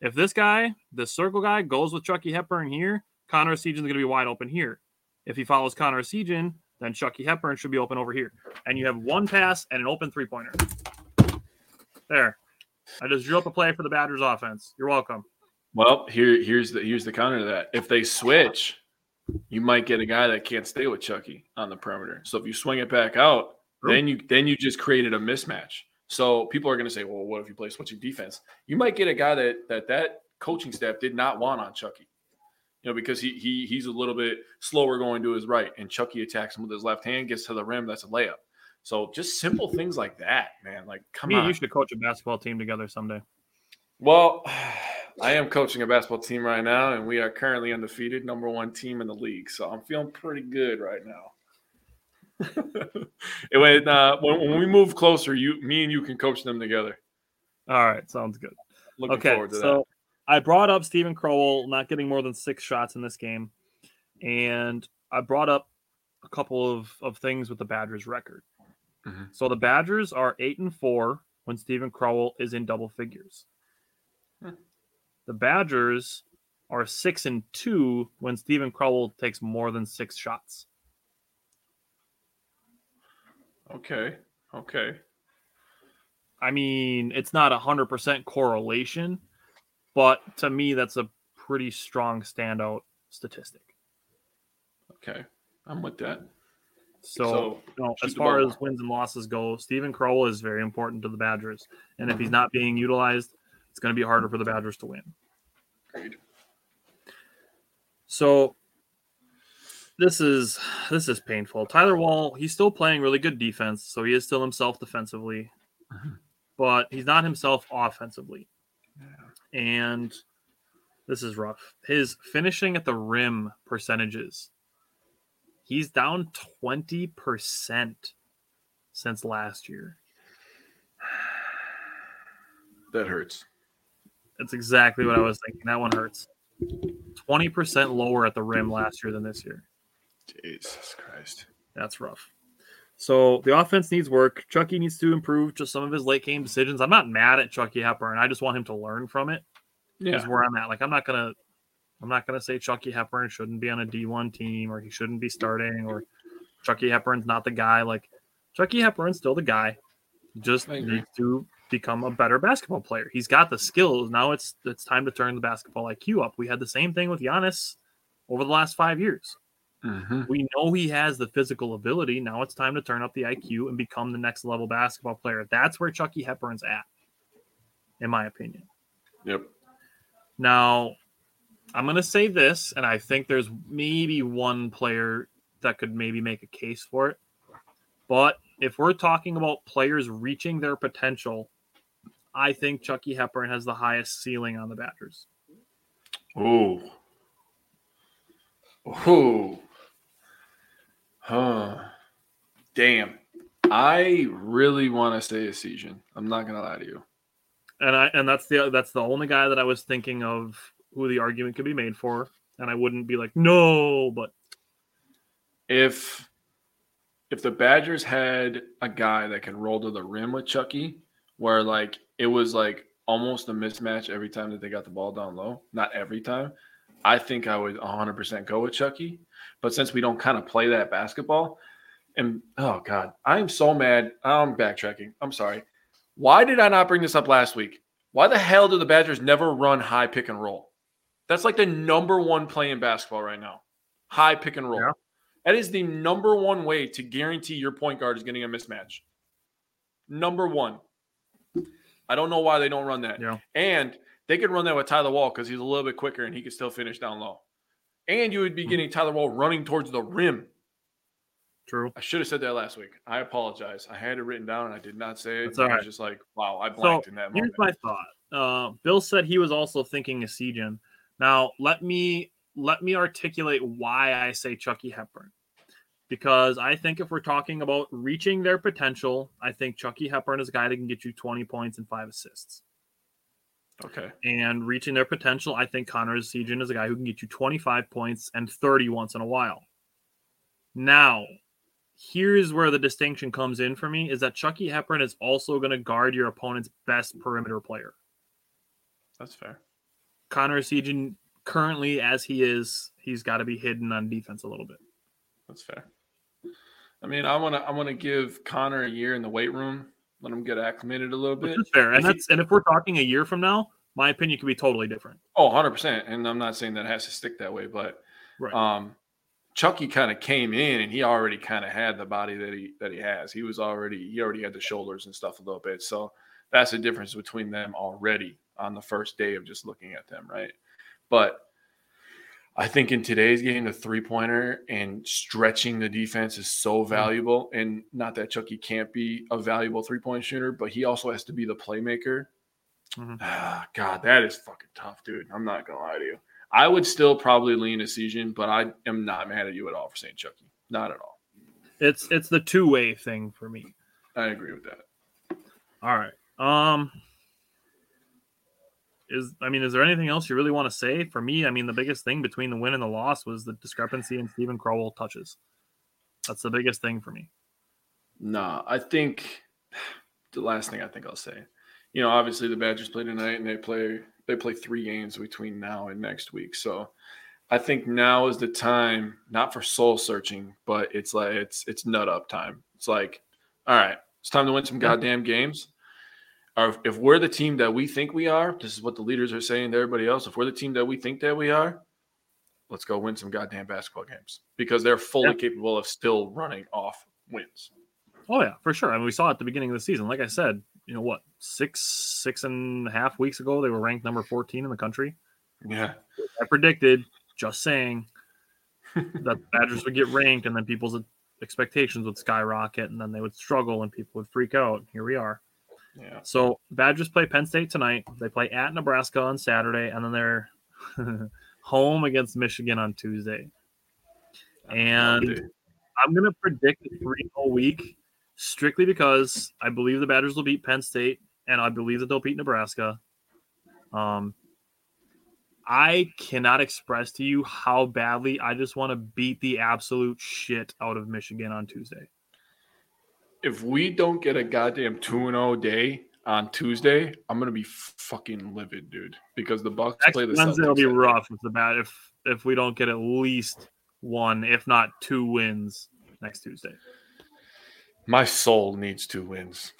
If this guy, the circle guy, goes with Chuckie Hepburn here, Connor Essegian's going to be wide open here. If he follows Connor Essegian, then Chuckie Hepburn should be open over here. And you have one pass and an open three-pointer. There. I just drew up a play for the Badgers offense. You're welcome. Well, here's the counter to that. If they switch, you might get a guy that can't stay with Chuckie on the perimeter. So if you swing it back out, then you just created a mismatch. So people are going to say, well, what if you play switching defense? You might get a guy that coaching staff did not want on Chuckie, you know, because he's a little bit slower going to his right, and Chuckie attacks him with his left hand, gets to the rim, that's a layup. So just simple things like that, man. Like, come on. You should coach a basketball team together someday. Well, I am coaching a basketball team right now, and we are currently undefeated, number one team in the league. So I'm feeling pretty good right now. When we move closer, me and you can coach them together. All right, sounds good. Looking forward to that. So I brought up Stephen Crowell not getting more than 6 shots in this game, and I brought up a couple of things with the Badgers' record. Mm-hmm. So the Badgers are 8-4 when Stephen Crowell is in double figures. Huh. The Badgers are 6-2 when Stephen Crowell takes more than 6 shots. Okay. I mean, it's not 100% correlation, but to me, that's a pretty strong standout statistic. Okay, I'm with that. So you know, as far as wins and losses go, Stephen Crowell is very important to the Badgers, and if he's not being utilized, it's going to be harder for the Badgers to win. Agreed. So this is painful. Tyler Wahl, he's still playing really good defense, so he is still himself defensively, but he's not himself offensively. Yeah. And this is rough. His finishing at the rim percentages, he's down 20% since last year. That hurts. That's exactly what I was thinking. That one hurts. 20% lower at the rim last year than this year. Jesus Christ. That's rough. So the offense needs work. Chuckie needs to improve just some of his late game decisions. I'm not mad at Chuckie Hepburn. I just want him to learn from it. Yeah. Is where I'm at. Like, I'm not gonna say Chuckie Hepburn shouldn't be on a D1 team or he shouldn't be starting or Chuckie Hepburn's not the guy. Like, Chuckie Hepburn's still the guy. He just needs to become a better basketball player. He's got the skills. Now it's time to turn the basketball IQ up. We had the same thing with Giannis over the last 5 years. Mm-hmm. We know he has the physical ability. Now it's time to turn up the IQ and become the next level basketball player. That's where Chuckie Hepburn's at. in my opinion. Yep. Now, I'm going to say this, and I think there's maybe one player that could maybe make a case for it. But if we're talking about players reaching their potential, I think Chuckie Hepburn has the highest ceiling on the Badgers. Damn. I really want to say Essegian. I'm not going to lie to you. And that's the only guy that I was thinking of who the argument could be made for. And I wouldn't be like, no, but if the Badgers had a guy that could roll to the rim with Chuckie, where like it was like almost a mismatch every time that they got the ball down low, not every time, I think I would 100% go with Chuckie. But since we don't kind of play that basketball, and oh God, I'm so mad. I'm backtracking. I'm sorry. Why did I not bring this up last week? Why the hell do the Badgers never run high pick and roll? That's like the number one play in basketball right now. High pick and roll. Yeah. That is the number one way to guarantee your point guard is getting a mismatch. Number one. I don't know why they don't run that. Yeah. And they could run that with Tyler Wahl because he's a little bit quicker and he could still finish down low. And you would be getting Tyler Wahl running towards the rim. True. I should have said that last week. I apologize. I had it written down and I did not say it. That's all right. I was just like, wow, I blanked in that moment. Here's my thought. Bill said he was also thinking Essegian. Now, let me articulate why I say Chuckie Hepburn. Because I think if we're talking about reaching their potential, I think Chuckie Hepburn is a guy that can get you 20 points and 5 assists. Okay. And reaching their potential, I think Connor Essegian is a guy who can get you 25 points and 30 once in a while. Now, here's where the distinction comes in for me, is that Chuckie Hepburn is also going to guard your opponent's best perimeter player. That's fair. Connor Essegian, currently as he is, he's got to be hidden on defense a little bit. That's fair. I mean, I want to give Connor a year in the weight room, let him get acclimated a little bit. That's fair. And if we're talking a year from now, my opinion could be totally different. Oh, 100%. And I'm not saying that it has to stick that way, but right. Chuckie kind of came in and he already kind of had the body that he has. He already had the shoulders and stuff a little bit. So that's the difference between them already on the first day of just looking at them, right? But I think in today's game, the three-pointer and stretching the defense is so valuable. And not that Chuckie can't be a valuable three-point shooter, but he also has to be the playmaker. Mm-hmm. Ah, God, that is fucking tough, dude. I'm not going to lie to you. I would still probably lean Essegian, but I am not mad at you at all for saying Chuckie. Not at all. It's the two-way thing for me. I agree with that. All right. Is there anything else you really want to say? For me, I mean, the biggest thing between the win and the loss was the discrepancy in Stephen Crowell touches. That's the biggest thing for me. Nah, I think the last thing I think I'll say, you know, obviously the Badgers play tonight and they play 3 games between now and next week. So I think now is the time, not for soul searching, but it's like, it's nut up time. It's like, all right, it's time to win some goddamn games. Or if we're the team that we think we are, this is what the leaders are saying to everybody else. If we're the team that we think that we are, let's go win some goddamn basketball games because they're fully capable of still running off wins. Oh yeah, for sure. I mean, we saw it at the beginning of the season. Like I said, you know what, six and a half weeks ago, they were ranked number 14 in the country. Yeah. I predicted, just saying, that the Badgers would get ranked and then people's expectations would skyrocket and then they would struggle and people would freak out. Here we are. Yeah. So Badgers play Penn State tonight. They play at Nebraska on Saturday, and then they're home against Michigan on Tuesday. And I'm going to predict a 3-0 week strictly because I believe the Badgers will beat Penn State, and I believe that they'll beat Nebraska. I cannot express to you how badly I just want to beat the absolute shit out of Michigan on Tuesday. If we don't get a goddamn 2-0 day on Tuesday, I'm going to be fucking livid, dude, because the Bucks play the Celtics. Wednesday will be rough if we don't get at least 1, if not 2 wins next Tuesday. My soul needs 2 wins.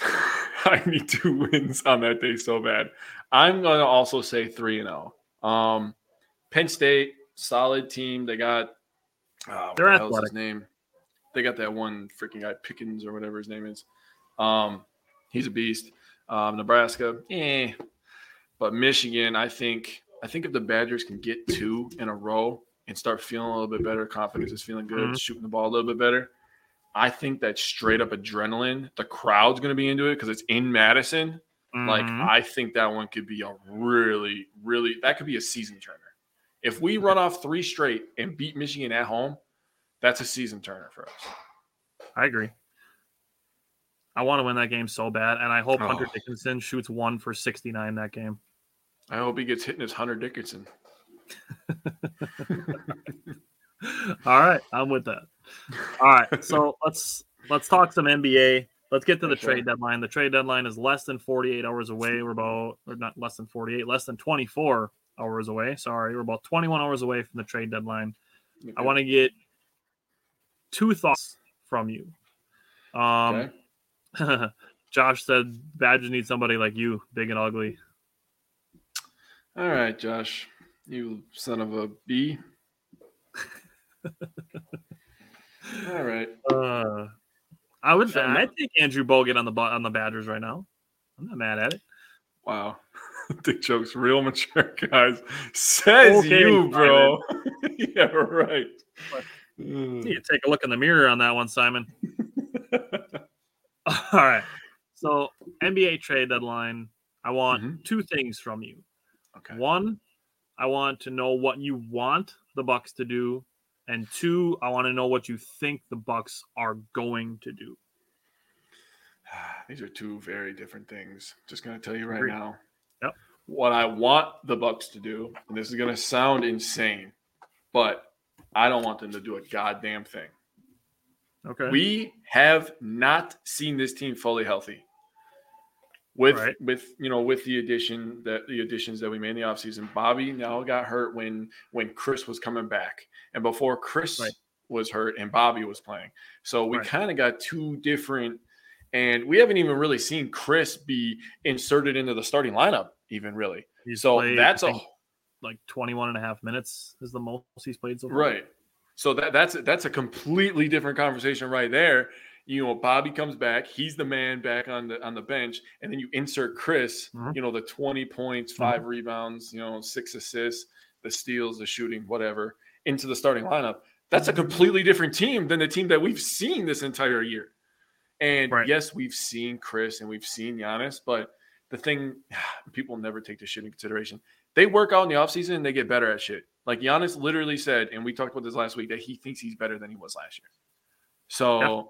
I need 2 wins on that day so bad. I'm going to also say 3-0. Penn State, solid team. They got what the hell is his name? They got that one freaking guy, Pickens or whatever his name is. He's a beast. Nebraska, But Michigan, I think if the Badgers can get two in a row and start feeling a little bit better, confidence is feeling good, shooting the ball a little bit better, I think that straight up adrenaline, the crowd's going to be into it because it's in Madison. Like, I think that one could be a really, really – that could be a season turner. If we run off three straight and beat Michigan at home, that's a season turner for us. I agree. I want to win that game so bad, and I hope Hunter Dickinson shoots 1 for 69 that game. I hope he gets hit in his Hunter Dickinson. All right, I'm with that. All right, so let's talk some NBA. Let's get to the trade deadline. The trade deadline is less than 48 hours away. We're about, or not less than 48, less than 24 hours away. Sorry, we're about 21 hours away from the trade deadline. Okay. I want to get two thoughts from you. Josh said, Badgers need somebody like you, big and ugly. All right, Josh, you son of a B. All right. I would take Andrew Bogut on the Badgers right now. I'm not mad at it. Wow. Dick joke's real mature, guys. Says okay, you, bro. Yeah, right. You take a look in the mirror on that one, Simon. All right. So NBA trade deadline. I want two things from you. Okay. One, I want to know what you want the Bucks to do. And two, I want to know what you think the Bucks are going to do. These are two very different things. Just going to tell you right now. Yep. What I want the Bucks to do, and this is going to sound insane, but I don't want them to do a goddamn thing. Okay. We have not seen this team fully healthy. With the additions that we made in the offseason, Bobby now got hurt when Chris was coming back, and before Chris was hurt and Bobby was playing. So we kind of got two different, and we haven't even really seen Chris be inserted into the starting lineup even really. He's so played, that's like 21 and a half minutes is the most he's played so far. Right. So that's a completely different conversation right there. You know, Bobby comes back. He's the man back on the bench, and then you insert Chris. You know, the 20 points, 5 rebounds, 6 assists, the steals, the shooting, whatever, into the starting lineup. That's a completely different team than the team that we've seen this entire year. And yes, we've seen Chris and we've seen Giannis, but the thing people never take this shit in consideration. They work out in the offseason and they get better at shit. Like Giannis literally said, and we talked about this last week, that he thinks he's better than he was last year. So. Yeah.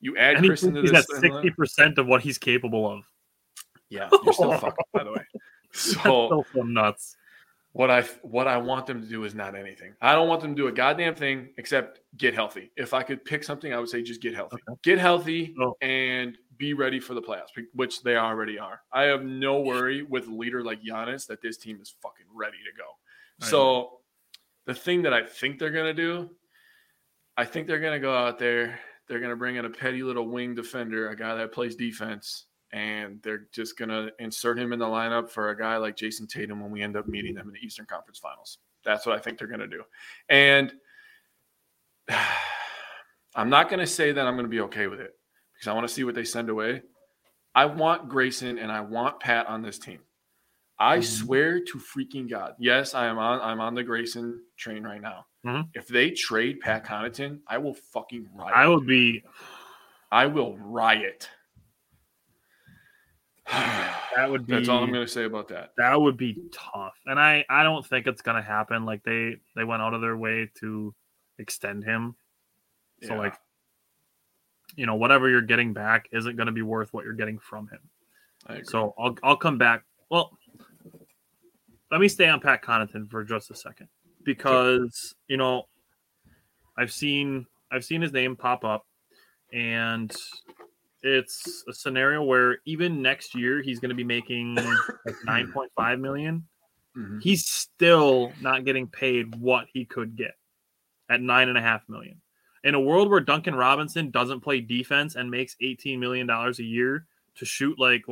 You add Chris into this. 60% of what he's capable of. Yeah, you're still fucking. By the way, so nuts. What I want them to do is not anything. I don't want them to do a goddamn thing except get healthy. If I could pick something, I would say just get healthy. Okay. Get healthy and be ready for the playoffs, which they already are. I have no worry with a leader like Giannis that this team is fucking ready to go. So the thing that I think they're gonna do, I think they're gonna go out there. They're going to bring in a petty little wing defender, a guy that plays defense, and they're just going to insert him in the lineup for a guy like Jason Tatum when we end up meeting them in the Eastern Conference Finals. That's what I think they're going to do. And I'm not going to say that I'm going to be okay with it because I want to see what they send away. I want Grayson and I want Pat on this team. I swear to freaking God. Yes, I'm on the Grayson train right now. If they trade Pat Connaughton, I will fucking riot. I will riot. That's all I'm going to say about that. That would be tough. And I don't think it's going to happen. Like they went out of their way to extend him. So whatever you're getting back isn't going to be worth what you're getting from him. I agree. So I'll come back. Well, let me stay on Pat Connaughton for just a second. Because I've seen his name pop up, and it's a scenario where even next year he's going to be making like $9.5 million. He's still not getting paid what he could get at $9.5 million. In a world where Duncan Robinson doesn't play defense and makes $18 million a year to shoot like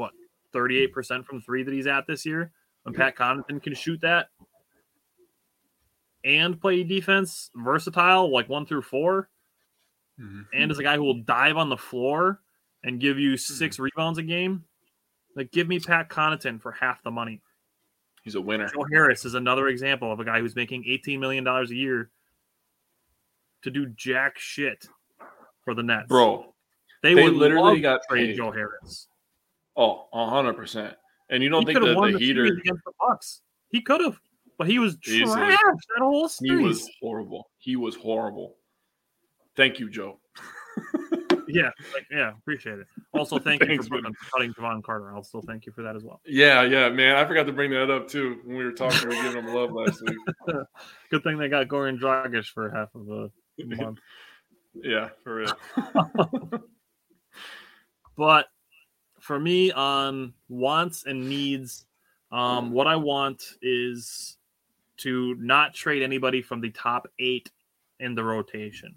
38% from three that he's at this year, when Pat Connaughton can shoot that. And play defense, versatile, like 1 through 4. And is a guy who will dive on the floor and give you 6 rebounds a game. Like, give me Pat Connaughton for half the money. He's a winner. Joe Harris is another example of a guy who's making $18 million a year to do jack shit for the Nets. Bro, they would literally got traded Joe Harris. Oh, 100%. And you don't think that the Heat against the Bucks? He could have, but he was trashed that whole series. He was horrible. Thank you, Joe. Yeah, appreciate it. Also, thanks, you for cutting Jevon Carter. I'll still thank you for that as well. Yeah, man. I forgot to bring that up, too, when we were talking. We were giving him love last week. Good thing they got Goran Dragic for half of the month. Yeah, for real. But for me, on wants and needs, what I want is to not trade anybody from the top 8 in the rotation.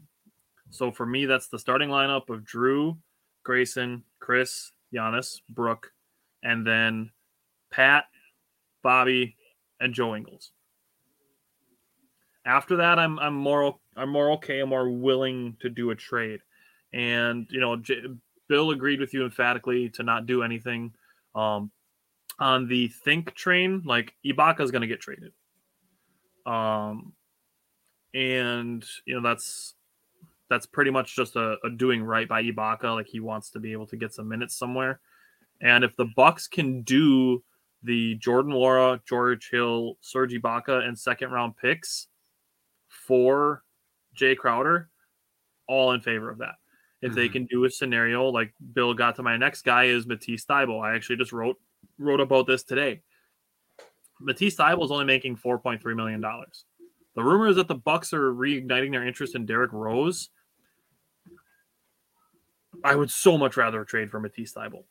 So for me, that's the starting lineup of Jrue, Grayson, Khris, Giannis, Brook, and then Pat, Bobby, and Joe Ingles. After that, I'm more okay. I'm more willing to do a trade. And Bill agreed with you emphatically to not do anything on the think train. Like, Ibaka's going to get traded, and that's pretty much just a doing right by Ibaka. Like, he wants to be able to get some minutes somewhere. And if the Bucks can do the Jordan Nwora, George Hill, Serge Ibaka, and second-round picks for Jay Crowder, all in favor of that. If they can do a scenario like Bill got to my next guy is Matisse Thybulle. I actually just wrote about this today. Matisse Thybulle is only making $4.3 million. The rumor is that the Bucks are reigniting their interest in Derrick Rose. I would so much rather trade for Matisse Thybulle.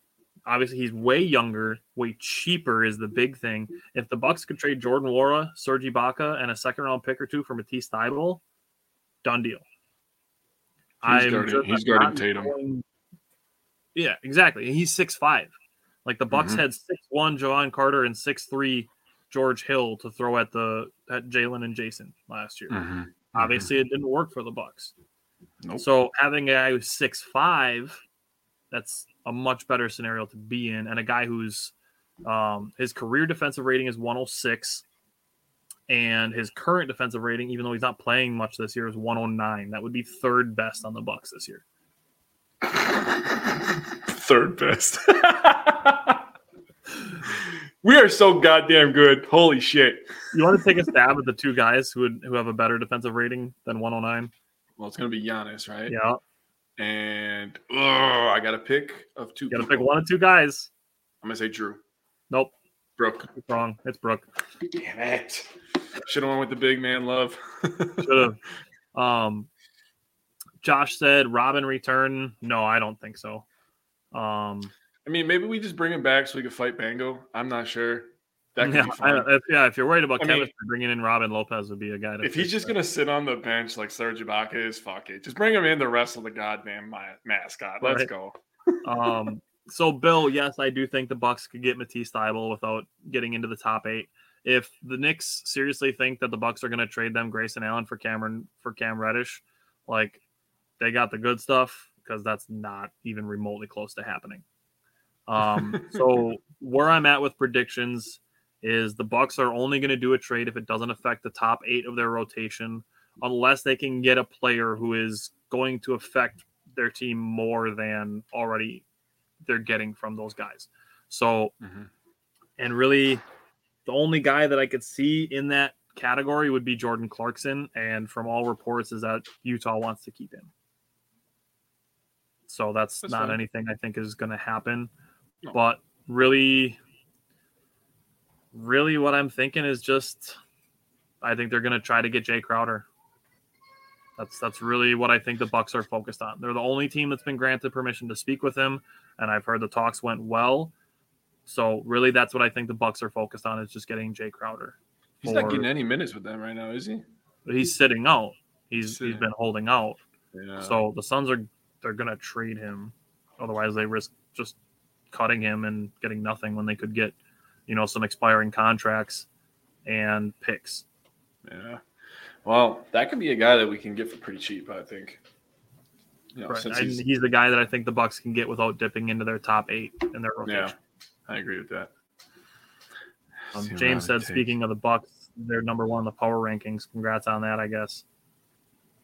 Obviously, he's way younger, way cheaper is the big thing. If the Bucks could trade Jordan Nwora, Serge Ibaka, and a second-round pick or two for Matisse Thybulle, done deal. He's guarding Tatum. Yeah, exactly. He's 6'5". Like, the Bucks had 6'1", Jevon Carter, and 6'3", George Hill to throw at Jalen and Jason last year. Obviously, it didn't work for the Bucks. Nope. So having a guy who's 6'5", that's a much better scenario to be in, and a guy who's his career defensive rating is 106, and his current defensive rating, even though he's not playing much this year, is 109. That would be third best on the Bucks this year. Third best. We are so goddamn good. Holy shit. You want to take a stab at the two guys who have a better defensive rating than 109? Well, it's going to be Giannis, right? Yeah. And I got a pick of two. You got to pick one of two guys. I'm going to say Jrue. Nope. Brook. It's wrong. It's Brook. Damn it. Should have went with the big man, love. Should have. Josh said Robin return. No, I don't think so. I mean, maybe we just bring him back so we could fight Bango. I'm not sure. That could be fun. If you're worried about chemistry, bringing in Robin Lopez would be a guy. If he's just going to sit on the bench like Serge Ibaka is, fuck it. Just bring him in to wrestle the goddamn mascot. Let's go. So, Bill, yes, I do think the Bucks could get Matisse Thybulle without getting into the top 8. If the Knicks seriously think that the Bucks are going to trade them Grayson Allen for Cam Reddish, like, they got the good stuff, because that's not even remotely close to happening. So where I'm at with predictions is the Bucks are only going to do a trade if it doesn't affect the top 8 of their rotation, unless they can get a player who is going to affect their team more than already they're getting from those guys. So, and really the only guy that I could see in that category would be Jordan Clarkson. And from all reports is that Utah wants to keep him. So that's not anything I think is going to happen. No. But really what I'm thinking is just, I think they're going to try to get Jay Crowder. That's really what I think the Bucks are focused on. They're the only team that's been granted permission to speak with him, and I've heard the talks went well. So really that's what I think the Bucks are focused on, is just getting Jay Crowder. He's not getting any minutes with them right now, is he? He's sitting out. He's been holding out. Yeah. So the Suns they're going to trade him. Otherwise, they risk just cutting him and getting nothing when they could get, some expiring contracts and picks. Yeah. Well, that could be a guy that we can get for pretty cheap, I think. Right. He's the guy that I think the Bucks can get without dipping into their top 8 in their rotation. Yeah. I agree with that. James said, speaking of the Bucks, they're number one in the power rankings. Congrats on that, I guess.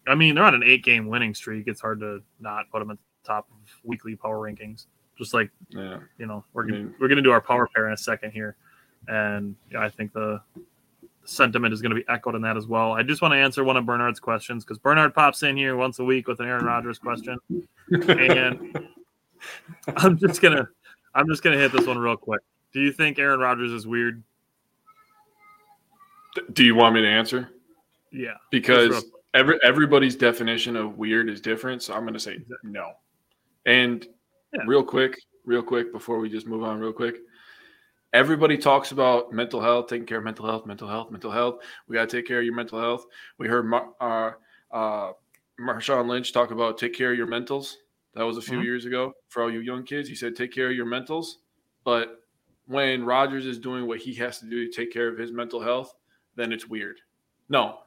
I mean, they're on an 8-game winning streak. It's hard to not put them at the top of weekly power rankings. Just like, you know, we're gonna do our power pair in a second here, and I think the sentiment is going to be echoed in that as well. I just want to answer one of Bernard's questions, because Bernard pops in here once a week with an Aaron Rodgers question, and I'm just gonna hit this one real quick. Do you think Aaron Rodgers is weird? Do you want me to answer? Yeah, because everybody's definition of weird is different, so I'm going to say no. And real quick, before we just move on, everybody talks about mental health, taking care of mental health. We got to take care of your mental health. We heard Marshawn Lynch talk about take care of your mentals. That was a few years ago. For all you young kids, he said take care of your mentals. But when Rodgers is doing what he has to do to take care of his mental health, then it's weird. No,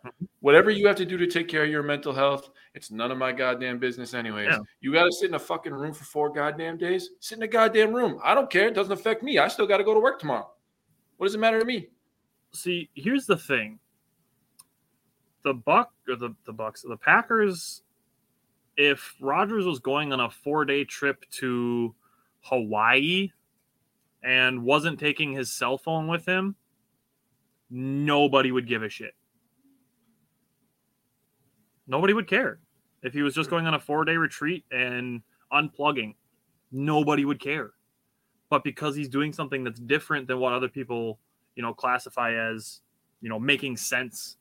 whatever you have to do to take care of your mental health, it's none of my goddamn business anyways. Yeah. You got to sit in a fucking room for 4 goddamn days? Sit in a goddamn room. I don't care. It doesn't affect me. I still got to go to work tomorrow. What does it matter to me? See, here's the thing. The Packers, if Rodgers was going on a 4-day trip to Hawaii and wasn't taking his cell phone with him, nobody would give a shit. Nobody would care. If he was just going on a 4-day retreat and unplugging, nobody would care. But because he's doing something that's different than what other people, you know, classify as, you know, making sense.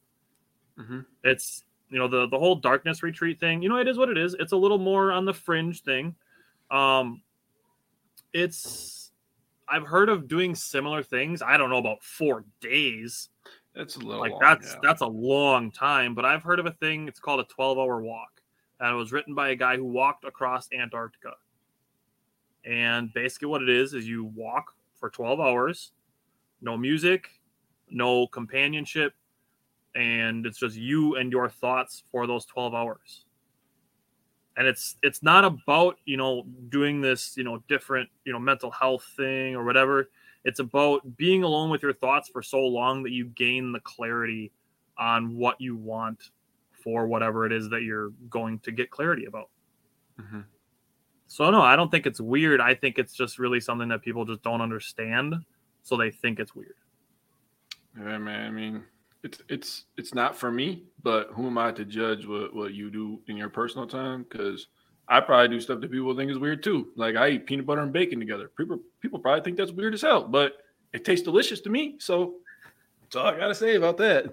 Mm-hmm. It's, you know, the whole darkness retreat thing, you know, it is what it is. It's a little more on the fringe thing. I've heard of doing similar things. I don't know about 4 days. That's a little like long, that's a long time, but I've heard of a thing. It's called a 12-hour walk, and it was written by a guy who walked across Antarctica. And basically, what it is you walk for 12 hours, no music, no companionship, and it's just you and your thoughts for those 12 hours. And it's not about, you know, doing this, you know, different, you know, mental health thing or whatever. It's about being alone with your thoughts for so long that you gain the clarity on what you want for whatever it is that you're going to get clarity about. Mm-hmm. So, no, I don't think it's weird. I think it's just really something that people just don't understand, so they think it's weird. Yeah, man. I mean, it's not for me, but who am I to judge what you do in your personal time? Because I probably do stuff that people think is weird too. Like I eat peanut butter and bacon together. People probably think that's weird as hell, but it tastes delicious to me. So that's all I got to say about that.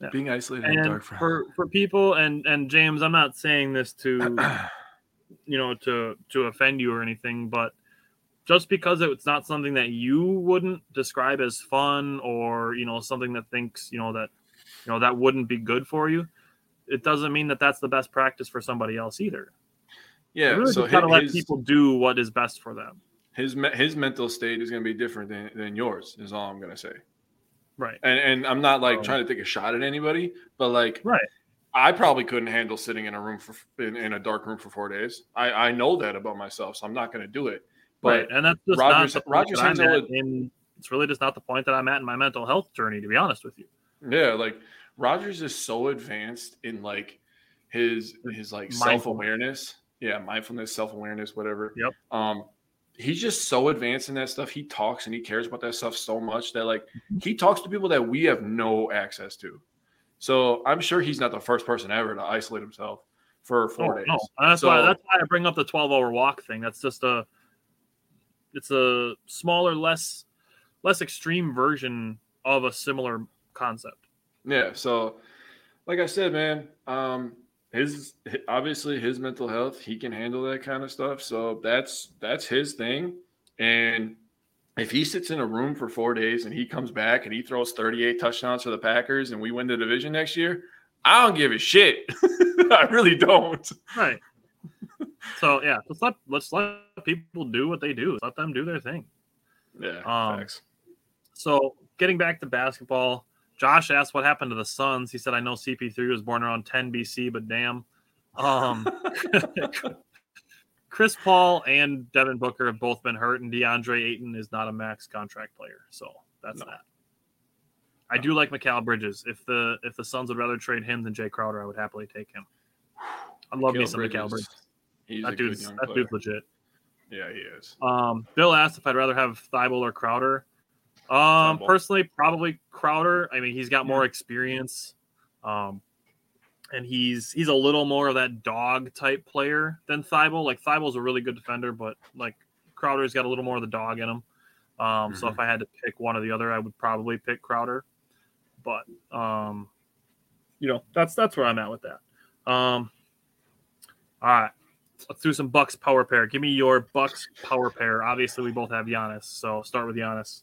Yeah. Being isolated and in the dark for people. And James, I'm not saying this to, you know, to offend you or anything, but just because it's not something that you wouldn't describe as fun or, you know, something that thinks, you know, that wouldn't be good for you, it doesn't mean that that's the best practice for somebody else either. Yeah. You really so got to let people do what is best for them. His mental state is going to be different than yours is all I'm going to say. Right. And I'm not like trying to take a shot at anybody, but like, right. I probably couldn't handle sitting in a room in a dark room for 4 days. I know that about myself, so I'm not going to do it. But right. And that's just Rodgers it's really just not the point that I'm at in my mental health journey, to be honest with you. Yeah. Like, Rodgers is so advanced in like his like self-awareness. Yeah, mindfulness, self-awareness, whatever. Yep. He's just so advanced in that stuff. He talks and he cares about that stuff so much that like he talks to people that we have no access to. So I'm sure he's not the first person ever to isolate himself for 4 days. No. And that's why I bring up the 12-hour walk thing. That's just it's a smaller, less extreme version of a similar concept. Yeah, so like I said, man, his mental health, he can handle that kind of stuff. So that's his thing. And if he sits in a room for 4 days and he comes back and he throws 38 touchdowns for the Packers and we win the division next year, I don't give a shit. I really don't. Right. So yeah, let's let people do what they do. Let them do their thing. Yeah. Facts. So getting back to basketball. Josh asked what happened to the Suns. He said, I know CP3 was born around 10 BC, but damn. Chris Paul and Devin Booker have both been hurt, and DeAndre Ayton is not a max contract player, so that's that. I do like Mikal Bridges. If the Suns would rather trade him than Jay Crowder, I would happily take him. I love me some Mikal Bridges. That dude's legit. Yeah, he is. Bill asked if I'd rather have Thybulle or Crowder. Personally, probably Crowder. I mean, he's got more experience, and he's a little more of that dog type player than Thybulle. Like Thybulle's a really good defender, but like Crowder's got a little more of the dog in him. So if I had to pick one or the other, I would probably pick Crowder. But that's where I'm at with that. All right. Let's do some Bucks power pair. Give me your Bucks power pair. Obviously, we both have Giannis, so start with Giannis.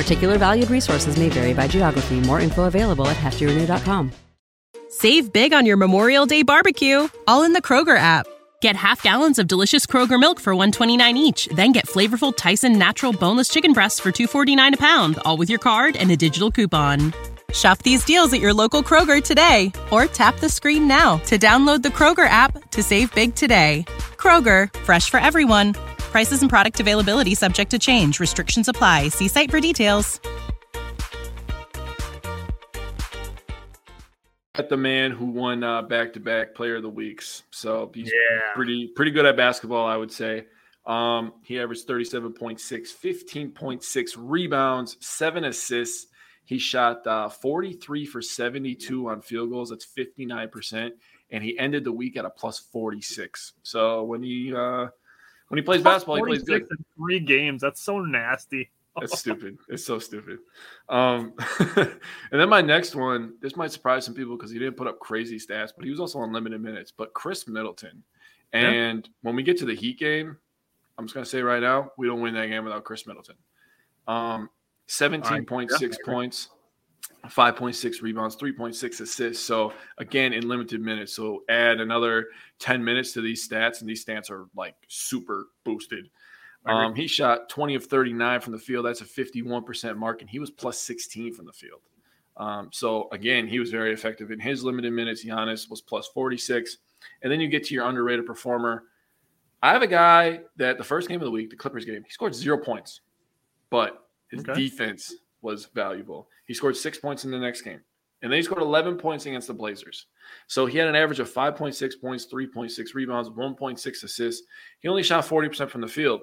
Particular valued resources may vary by geography. More info available at heftyrenew.com. Save big on your Memorial Day barbecue, all in the Kroger app. Get half gallons of delicious Kroger milk for $1.29 each. Then get flavorful Tyson natural boneless chicken breasts for $2.49 a pound, all with your card and a digital coupon. Shop these deals at your local Kroger today, or tap the screen now to download the Kroger app to save big today. Kroger, fresh for everyone. Prices and product availability subject to change. Restrictions apply. See site for details. At the man who won back-to-back Player of the Weeks. So he's pretty good at basketball, I would say. He averaged 37.6, 15.6 rebounds, 7 assists. He shot 43 for 72 on field goals. That's 59%. And he ended the week at a plus 46. So when he plays basketball, he plays good. In 3 games. That's so nasty. That's stupid. It's so stupid. And then my next one, this might surprise some people because he didn't put up crazy stats, but he was also on limited minutes. But Khris Middleton. And when we get to the Heat game, I'm just going to say right now, we don't win that game without Khris Middleton. 17.6 points, 5.6 rebounds, 3.6 assists. So, again, in limited minutes. So, add another 10 minutes to these stats, and these stats are, like, super boosted. He shot 20 of 39 from the field. That's a 51% mark, and he was plus 16 from the field. So, again, he was very effective in his limited minutes. Giannis was plus 46. And then you get to your underrated performer. I have a guy that the first game of the week, the Clippers game, he scored 0 points, but his defense was valuable. He scored 6 points in the next game. And then he scored 11 points against the Blazers. So he had an average of 5.6 points, 3.6 rebounds, 1.6 assists. He only shot 40% from the field.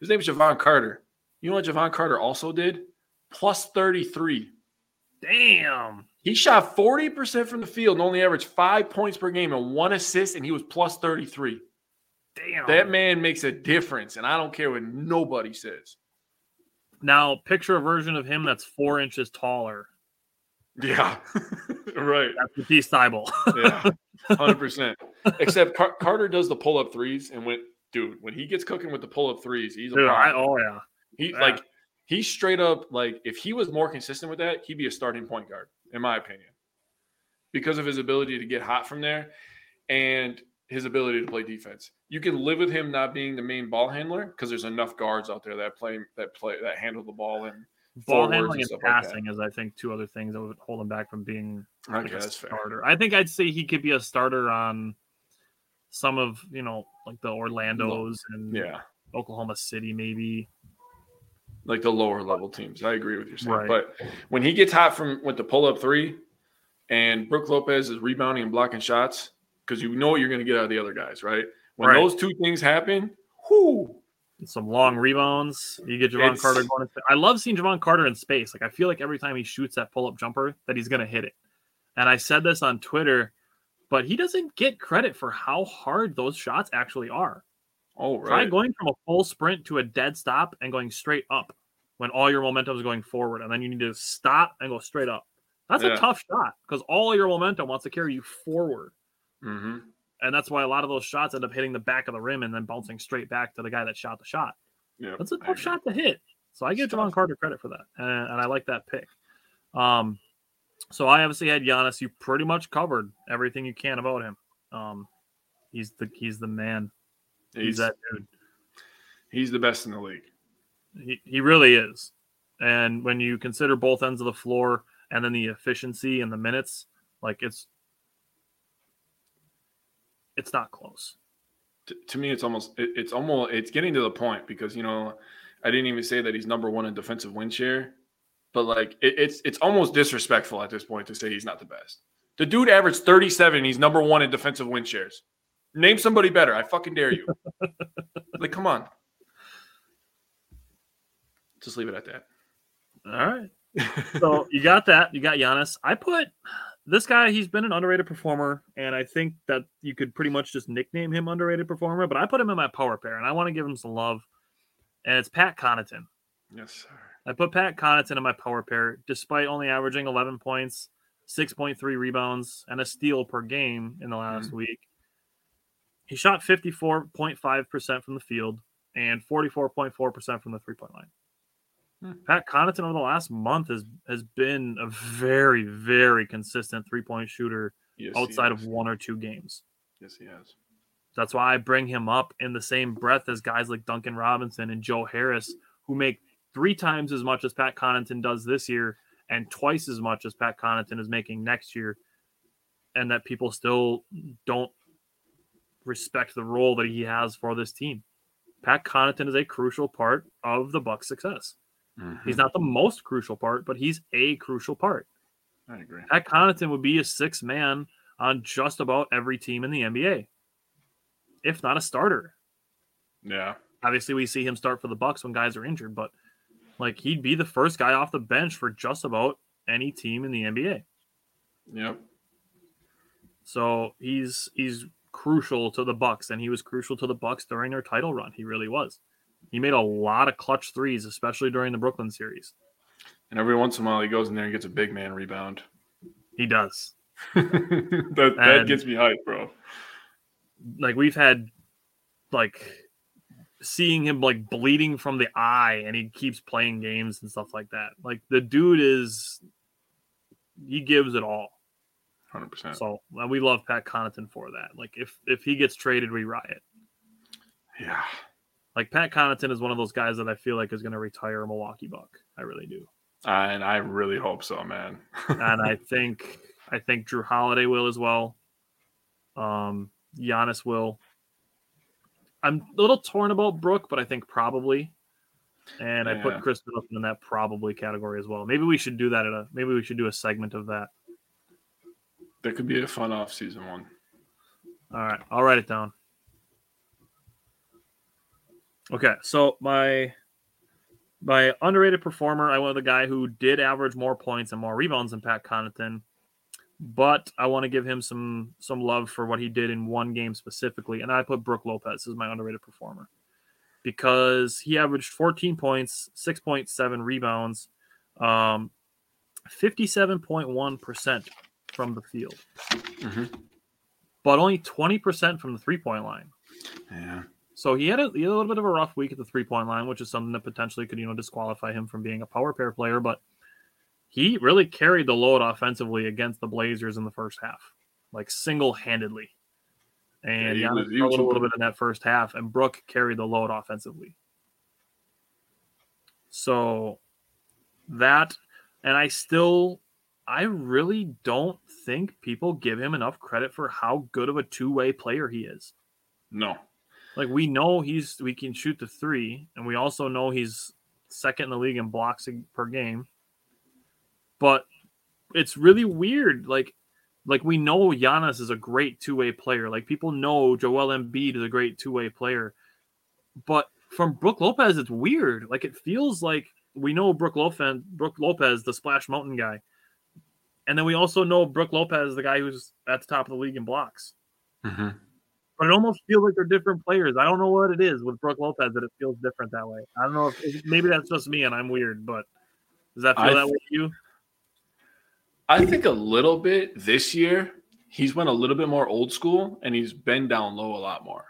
His name is Jevon Carter. You know what Jevon Carter also did? Plus 33. Damn. He shot 40% from the field and only averaged 5 points per game and 1 assist, and he was plus 33. Damn. That man makes a difference, and I don't care what nobody says. Now, picture a version of him that's 4 inches taller. Yeah, right. That's Matisse Thybulle. Yeah, 100%. Except Carter does the pull-up threes, and when he gets cooking with the pull-up threes, he's a problem. He's straight up, like, if he was more consistent with that, he'd be a starting point guard, in my opinion, because of his ability to get hot from there and his ability to play defense. You can live with him not being the main ball handler because there's enough guards out there that handle the ball, and ball handling and passing is, I think, 2 other things that would hold him back from being a starter. Fair. I think I'd say he could be a starter on some of, like the Orlandos and Oklahoma City, maybe like the lower level teams. I agree with you, right. But when he gets hot with the pull up three, and Brook Lopez is rebounding and blocking shots, because you know what you're going to get out of the other guys, right? When those 2 things happen, some long rebounds. You get Jevon Carter going. I love seeing Jevon Carter in space. Like, I feel like every time he shoots that pull-up jumper that he's going to hit it. And I said this on Twitter, but he doesn't get credit for how hard those shots actually are. Oh, right. Try going from a full sprint to a dead stop and going straight up when all your momentum is going forward. And then you need to stop and go straight up. That's a tough shot because all your momentum wants to carry you forward. Mm-hmm. And that's why a lot of those shots end up hitting the back of the rim and then bouncing straight back to the guy that shot the shot. Yep, that's a tough shot to hit. So I give Jevon Carter credit for that, and I like that pick. So I obviously had Giannis. You pretty much covered everything you can about him. He's the man. He's that dude. He's the best in the league. He really is. And when you consider both ends of the floor and then the efficiency and the minutes, like it's not close. To me, it's getting to the point because, you know, I didn't even say that he's number one in defensive win share, but like it's almost disrespectful at this point to say he's not the best. The dude averaged 37. He's number one in defensive win shares. Name somebody better. I fucking dare you. Like, come on. Just leave it at that. All right. So you got that. You got Giannis. I put this guy, he's been an underrated performer, and I think that you could pretty much just nickname him underrated performer, but I put him in my power pair, and I want to give him some love, and it's Pat Connaughton. Yes, sir. I put Pat Connaughton in my power pair, despite only averaging 11 points, 6.3 rebounds, and a steal per game in the last week. He shot 54.5% from the field and 44.4% from the three-point line. Pat Connaughton over the last month has been a very, very consistent three-point shooter outside of one or two games. Yes, he has. That's why I bring him up in the same breath as guys like Duncan Robinson and Joe Harris, who make three times as much as Pat Connaughton does this year and twice as much as Pat Connaughton is making next year, and that people still don't respect the role that he has for this team. Pat Connaughton is a crucial part of the Bucks' success. Mm-hmm. He's not the most crucial part, but he's a crucial part. I agree. Pat Connaughton would be a sixth man on just about every team in the NBA, if not a starter. Yeah. Obviously, we see him start for the Bucks when guys are injured, but like he'd be the first guy off the bench for just about any team in the NBA. Yep. So he's crucial to the Bucks, and he was crucial to the Bucks during their title run. He really was. He made a lot of clutch threes, especially during the Brooklyn series. And every once in a while, he goes in there and gets a big man rebound. He does. that gets me hyped, bro. Like we've had, like seeing him like bleeding from the eye, and he keeps playing games and stuff like that. Like the dude he gives it all. 100%. So we love Pat Connaughton for that. Like if he gets traded, we riot. Yeah. Like, Pat Connaughton is one of those guys that I feel like is going to retire a Milwaukee Buck. I really do. And I really hope so, man. And I think Jrue Holiday will as well. Giannis will. I'm a little torn about Brook, but I think probably. And I put Khris Middleton in that probably category as well. Maybe we should do that. Maybe we should do a segment of that. That could be a fun off-season one. All right. I'll write it down. Okay, so my underrated performer, I wanted the guy who did average more points and more rebounds than Pat Connaughton, but I want to give him some love for what he did in one game specifically, and I put Brook Lopez as my underrated performer because he averaged 14 points, 6.7 rebounds, 57.1% from the field, but only 20% from the three-point line. Yeah. So he had a little bit of a rough week at the three-point line, which is something that potentially could, you know, disqualify him from being a power pair player. But he really carried the load offensively against the Blazers in the first half, like single-handedly. And yeah, he was a little bit in that first half, and Brook carried the load offensively. So that, and I really don't think people give him enough credit for how good of a two-way player he is. No. Like, we know we can shoot the three, and we also know he's second in the league in blocks per game. But it's really weird. Like we know Giannis is a great two-way player. Like, people know Joel Embiid is a great two-way player. But from Brook Lopez, it's weird. Like, it feels like we know Brook Lopez, the Splash Mountain guy. And then we also know Brook Lopez, the guy who's at the top of the league in blocks. Mm-hmm. But it almost feels like they're different players. I don't know what it is with Brook Lopez that it feels different that way. I don't know if maybe that's just me and I'm weird, but does that feel that way to you? I think a little bit this year. He's went a little bit more old school and he's been down low a lot more.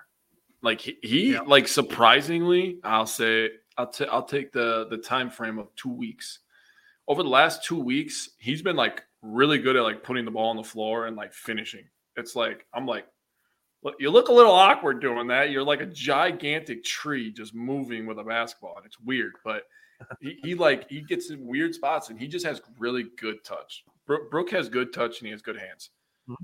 Like surprisingly, I'll say I'll take the time frame of 2 weeks. Over the last 2 weeks, he's been like really good at like putting the ball on the floor and like finishing. It's like, I'm like, look, you look a little awkward doing that. You're like a gigantic tree just moving with a basketball, and it's weird. But he gets in weird spots, and he just has really good touch. Brook has good touch, and he has good hands.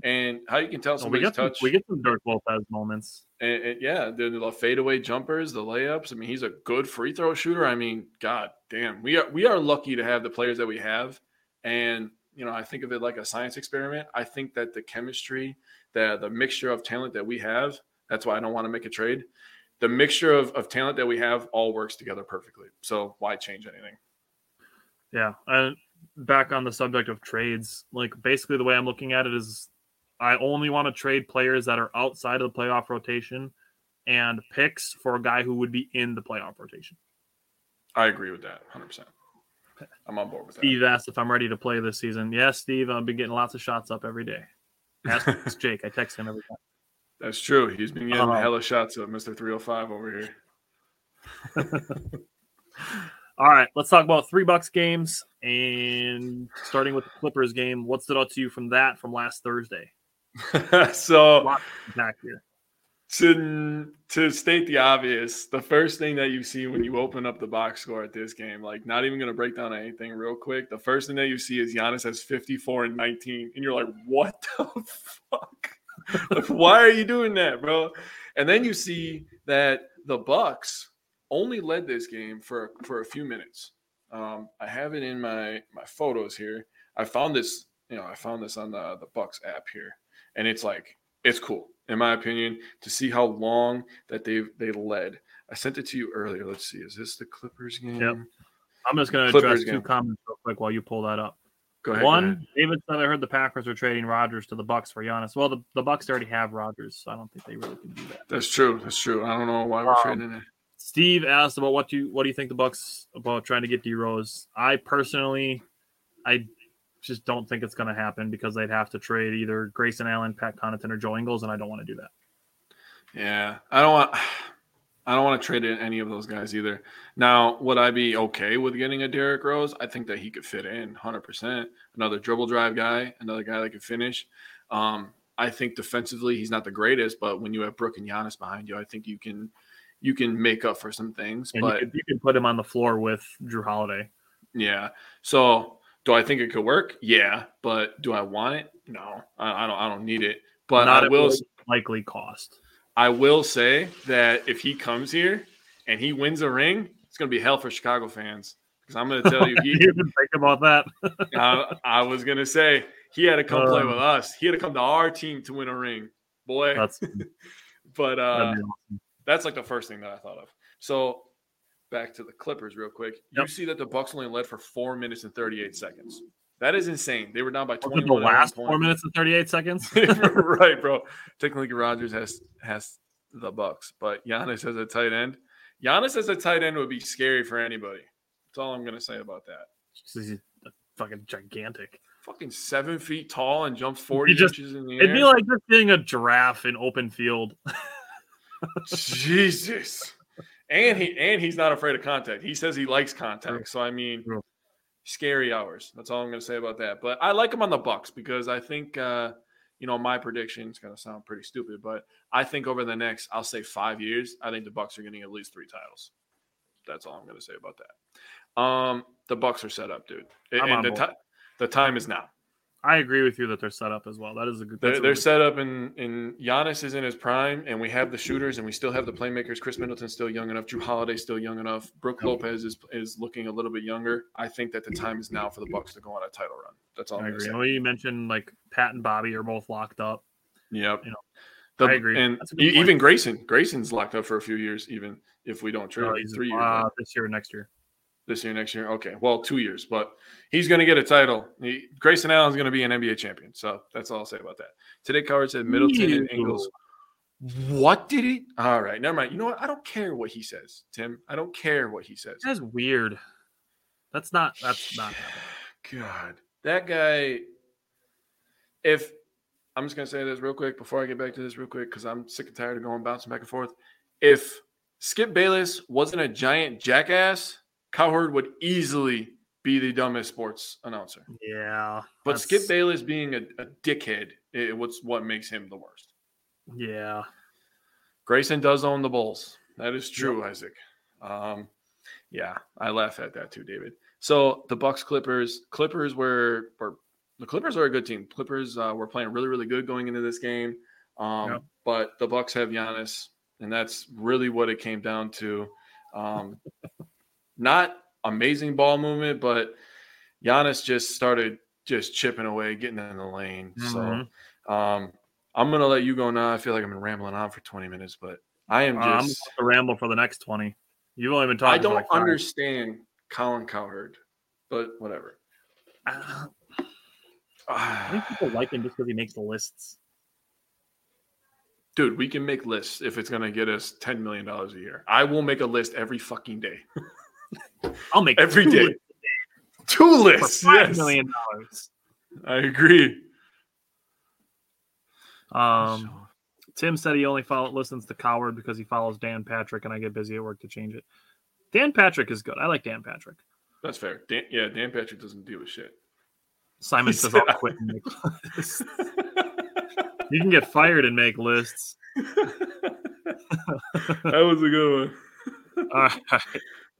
And how you can tell somebody's touch. We get some Derrick Lopez moments. And yeah, the fadeaway jumpers, the layups. I mean, he's a good free throw shooter. I mean, God damn. We are lucky to have the players that we have. And, you know, I think of it like a science experiment. I think that the chemistry, the mixture of talent that we have, that's why I don't want to make a trade. The mixture of talent that we have all works together perfectly. So why change anything? Yeah. Back on the subject of trades, like basically the way I'm looking at it is I only want to trade players that are outside of the playoff rotation and picks for a guy who would be in the playoff rotation. I agree with that 100%. I'm on board with that. Steve asked if I'm ready to play this season. Yes, Steve, I've been getting lots of shots up every day. Ask Jake. I text him every time. That's true. He's been getting hella shots up, Mr. 305 over here. All right, let's talk about $3 games, and starting with the Clippers game. What stood out to you from that from last Thursday? So back here. To state the obvious, the first thing that you see when you open up the box score at this game, like not even going to break down anything real quick, the first thing that you see is Giannis has 54 and 19, and you're like, what the fuck? Like, why are you doing that, bro? And then you see that the Bucks only led this game for a few minutes. I have it in my photos here. I found this on the Bucks app here, and it's like, it's cool in my opinion to see how long that they led. I sent it to you earlier. Let's see, is this the Clippers game? Yep. I'm just going to address two comments real quick while you pull that up. Go ahead. One, David said I heard the Packers are trading Rodgers to the Bucks for Giannis. Well, the Bucks already have Rodgers, so I don't think they really can do that. That's true. I don't know why we're trading it. Steve asked about what do you think the Bucks about trying to get D Rose. I personally, I just don't think it's going to happen because they'd have to trade either Grayson Allen, Pat Connaughton, or Joe Ingles, and I don't want to do that. Yeah, I don't want to trade any of those guys either. Now, would I be okay with getting a Derrick Rose? I think that he could fit in 100%. Another dribble drive guy, another guy that could finish. I think defensively he's not the greatest, but when you have Brook and Giannis behind you, I think you can make up for some things. And but you can put him on the floor with Jrue Holiday. Yeah. So do I think it could work? Yeah. But do I want it? No. I don't need it. But not at likely cost. I will say that if he comes here and he wins a ring, it's going to be hell for Chicago fans. Because I'm going to tell you. He didn't think about that. I was going to say he had to come play with us. He had to come to our team to win a ring. Boy. That's, but that'd be awesome. That's like the first thing that I thought of. So back to the Clippers real quick. Yep. You see that the Bucks only led for 4 minutes and 38 seconds. That is insane. They were down by 21. The last 4 minutes and 38 seconds? Right, bro. Technically, Rodgers has the Bucks, but Giannis as a tight end. Giannis as a tight end would be scary for anybody. That's all I'm going to say about that. He's fucking gigantic. Fucking 7 feet tall and jumps 40 inches in the air. It'd be like just seeing a giraffe in open field. Jesus. And he's not afraid of contact. He says he likes contact. So, I mean, scary hours. That's all I'm going to say about that. But I like him on the Bucks because I think, you know, my prediction is going to sound pretty stupid, but I think over the next, I'll say 5 years, I think the Bucks are getting at least 3 titles. That's all I'm going to say about that. The Bucks are set up, dude. The time is now. I agree with you that they're set up as well. That is a good. They're set up, and Giannis is in his prime, and we have the shooters, and we still have the playmakers. Khris Middleton's still young enough. Jrue Holiday's still young enough. Brook Lopez is looking a little bit younger. I think that the time is now for the Bucks to go on a title run. That's all I agree. I know you mentioned like Pat and Bobby are both locked up. Yep. You know, I agree. And even Grayson. Grayson's locked up for a few years, even if we don't trade. No, he's 3 years. This year, next year. This year, next year. Okay. Well, 2 years, but he's going to get a title. Grayson Allen's going to be an NBA champion. So that's all I'll say about that. Today, Coward said Middleton and Ingles. What did he? All right. Never mind. You know what? I don't care what he says, Tim. I don't care what he says. That's weird. That's not. God. That guy. If I'm just going to say this real quick before I get back to this real quick, because I'm sick and tired of bouncing back and forth. If Skip Bayless wasn't a giant jackass, Cowherd would easily be the dumbest sports announcer. Yeah. But that's... Skip Bayless being a dickhead, what's what makes him the worst. Yeah. Grayson does own the Bulls. That is true, yep. Isaac. Yeah, I laugh at that too, David. So the Bucks, Clippers were the Clippers are a good team. Clippers were playing really, really good going into this game. Yep. But the Bucks have Giannis, and that's really what it came down to. Not amazing ball movement, but Giannis just started just chipping away, getting in the lane. Mm-hmm. So I'm going to let you go now. I feel like I've been rambling on for 20 minutes, but I am I'm going to ramble for the next 20. You've only been talking. I don't understand Colin Cowherd, but whatever. I think people like him just because he makes lists. Dude, we can make lists if it's going to get us $10 million a year. I will make a list every fucking day. I'll make every two day. Lists. Two lists. For $5 yes. million. I agree. Tim said he only listens to Cowherd because he follows Dan Patrick, and I get busy at work to change it. Dan Patrick is good. I like Dan Patrick. That's fair. Dan Patrick doesn't deal with shit. Simon says I'll quit and make lists. You can get fired and make lists. That was a good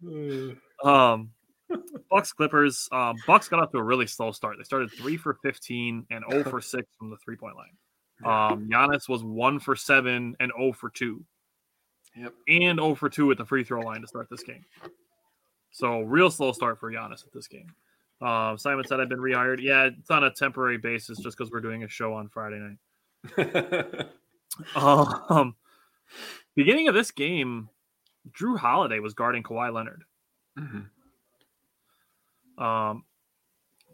one. All right. Bucks Clippers. Bucks got off to a really slow start. They started 3-for-15 and 0-for-6 from the 3-point line. Giannis was 1-for-7 and 0-for-2. Yep. And 0-for-2 at the free throw line to start this game. So real slow start for Giannis at this game. Simon said I've been rehired. Yeah, it's on a temporary basis just because we're doing a show on Friday night. Beginning of this game, Jrue Holiday was guarding Kawhi Leonard. Mm-hmm.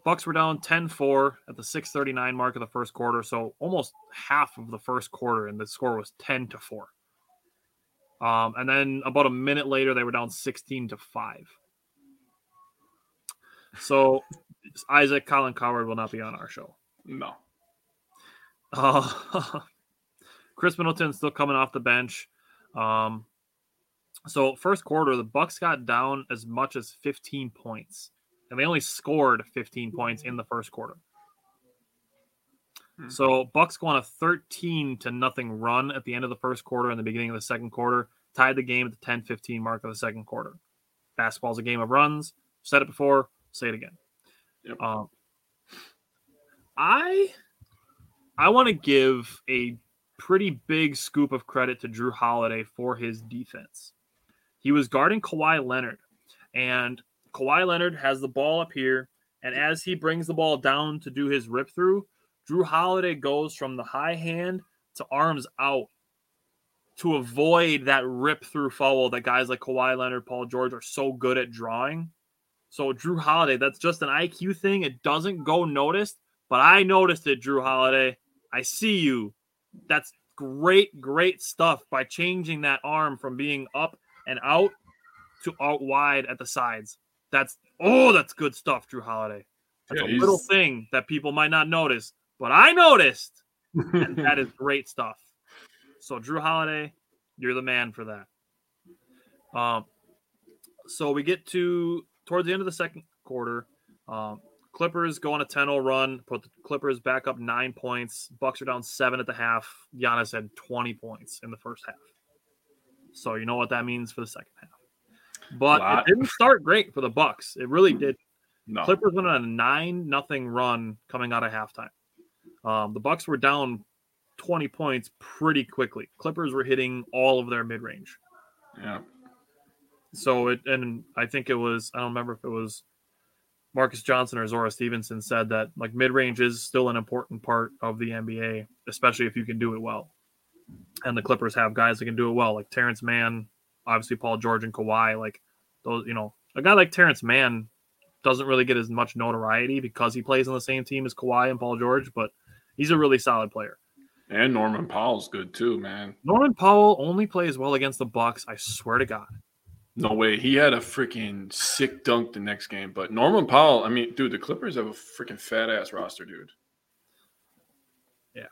Bucks were down 10-4 at the 6:39 mark of the first quarter, so almost half of the first quarter, and the score was 10-4. And then about a minute later, they were down 16-5. So, Isaac, Colin Cowherd will not be on our show. No. Khris Middleton still coming off the bench. So, first quarter, the Bucks got down as much as 15 points. And they only scored 15 points in the first quarter. So Bucks go on a 13-0 run at the end of the first quarter and the beginning of the second quarter, tied the game at the 10:15 mark of the second quarter. Basketball's a game of runs. Said it before, say it again. Yep. I want to give a pretty big scoop of credit to Jrue Holiday for his defense. He was guarding Kawhi Leonard, and Kawhi Leonard has the ball up here, and as he brings the ball down to do his rip through, Jrue Holiday goes from the high hand to arms out to avoid that rip through foul that guys like Kawhi Leonard, Paul George are so good at drawing. So Jrue Holiday, that's just an IQ thing. It doesn't go noticed, but I noticed it, Jrue Holiday. I see you. That's great, great stuff by changing that arm from being up and out to out wide at the sides. That's good stuff, Jrue Holiday. That's a little thing that people might not notice, but I noticed, and that is great stuff. So, Jrue Holiday, you're the man for that. So we get towards the end of the second quarter. Clippers go on a 10-0 run, put the Clippers back up 9 points. Bucks are down 7 at the half. Giannis had 20 points in the first half. So you know what that means for the second half. But it didn't start great for the Bucks. It really did. No. Clippers went on a 9-0 run coming out of halftime. The Bucks were down 20 points pretty quickly. Clippers were hitting all of their mid-range. Yeah. So I think it was, I don't remember if it was Marcus Johnson or Zora Stevenson said that like mid-range is still an important part of the NBA, especially if you can do it well. And the Clippers have guys that can do it well, like Terrence Mann. Obviously, Paul George and Kawhi, like those, you know, a guy like Terrence Mann doesn't really get as much notoriety because he plays on the same team as Kawhi and Paul George, but he's a really solid player. And Norman Powell's good too, man. Norman Powell only plays well against the Bucks. I swear to God. No way. He had a freaking sick dunk the next game, but Norman Powell. I mean, dude, the Clippers have a freaking fat ass roster, dude. Yeah,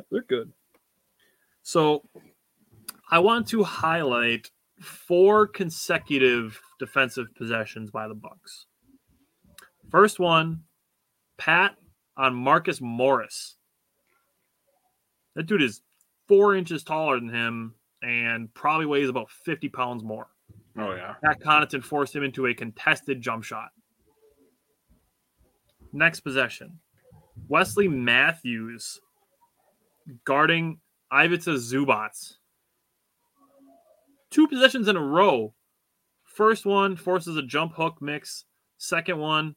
they're good. So. I want to highlight four consecutive defensive possessions by the Bucks. First one, Pat on Marcus Morris. That dude is 4 inches taller than him and probably weighs about 50 pounds more. Oh, yeah. Pat Connaughton forced him into a contested jump shot. Next possession, Wesley Matthews guarding Ivica Zubac. Two possessions in a row. First one forces a jump hook mix. Second one,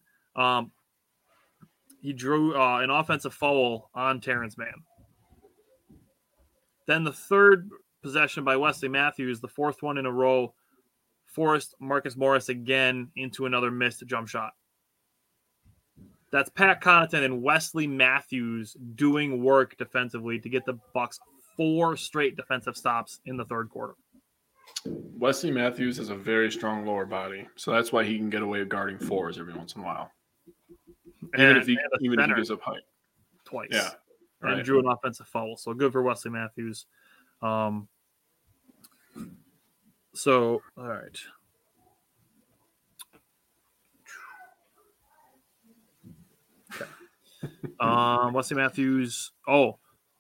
he drew an offensive foul on Terrence Mann. Then the third possession by Wesley Matthews, the fourth one in a row, forced Marcus Morris again into another missed jump shot. That's Pat Connaughton and Wesley Matthews doing work defensively to get the Bucks four straight defensive stops in the third quarter. Wesley Matthews has a very strong lower body, so that's why he can get away with guarding fours every once in a while. Even if he gives up height. Twice. Yeah. Right. And drew an offensive foul, so good for Wesley Matthews. All right. Okay. Wesley Matthews. Oh,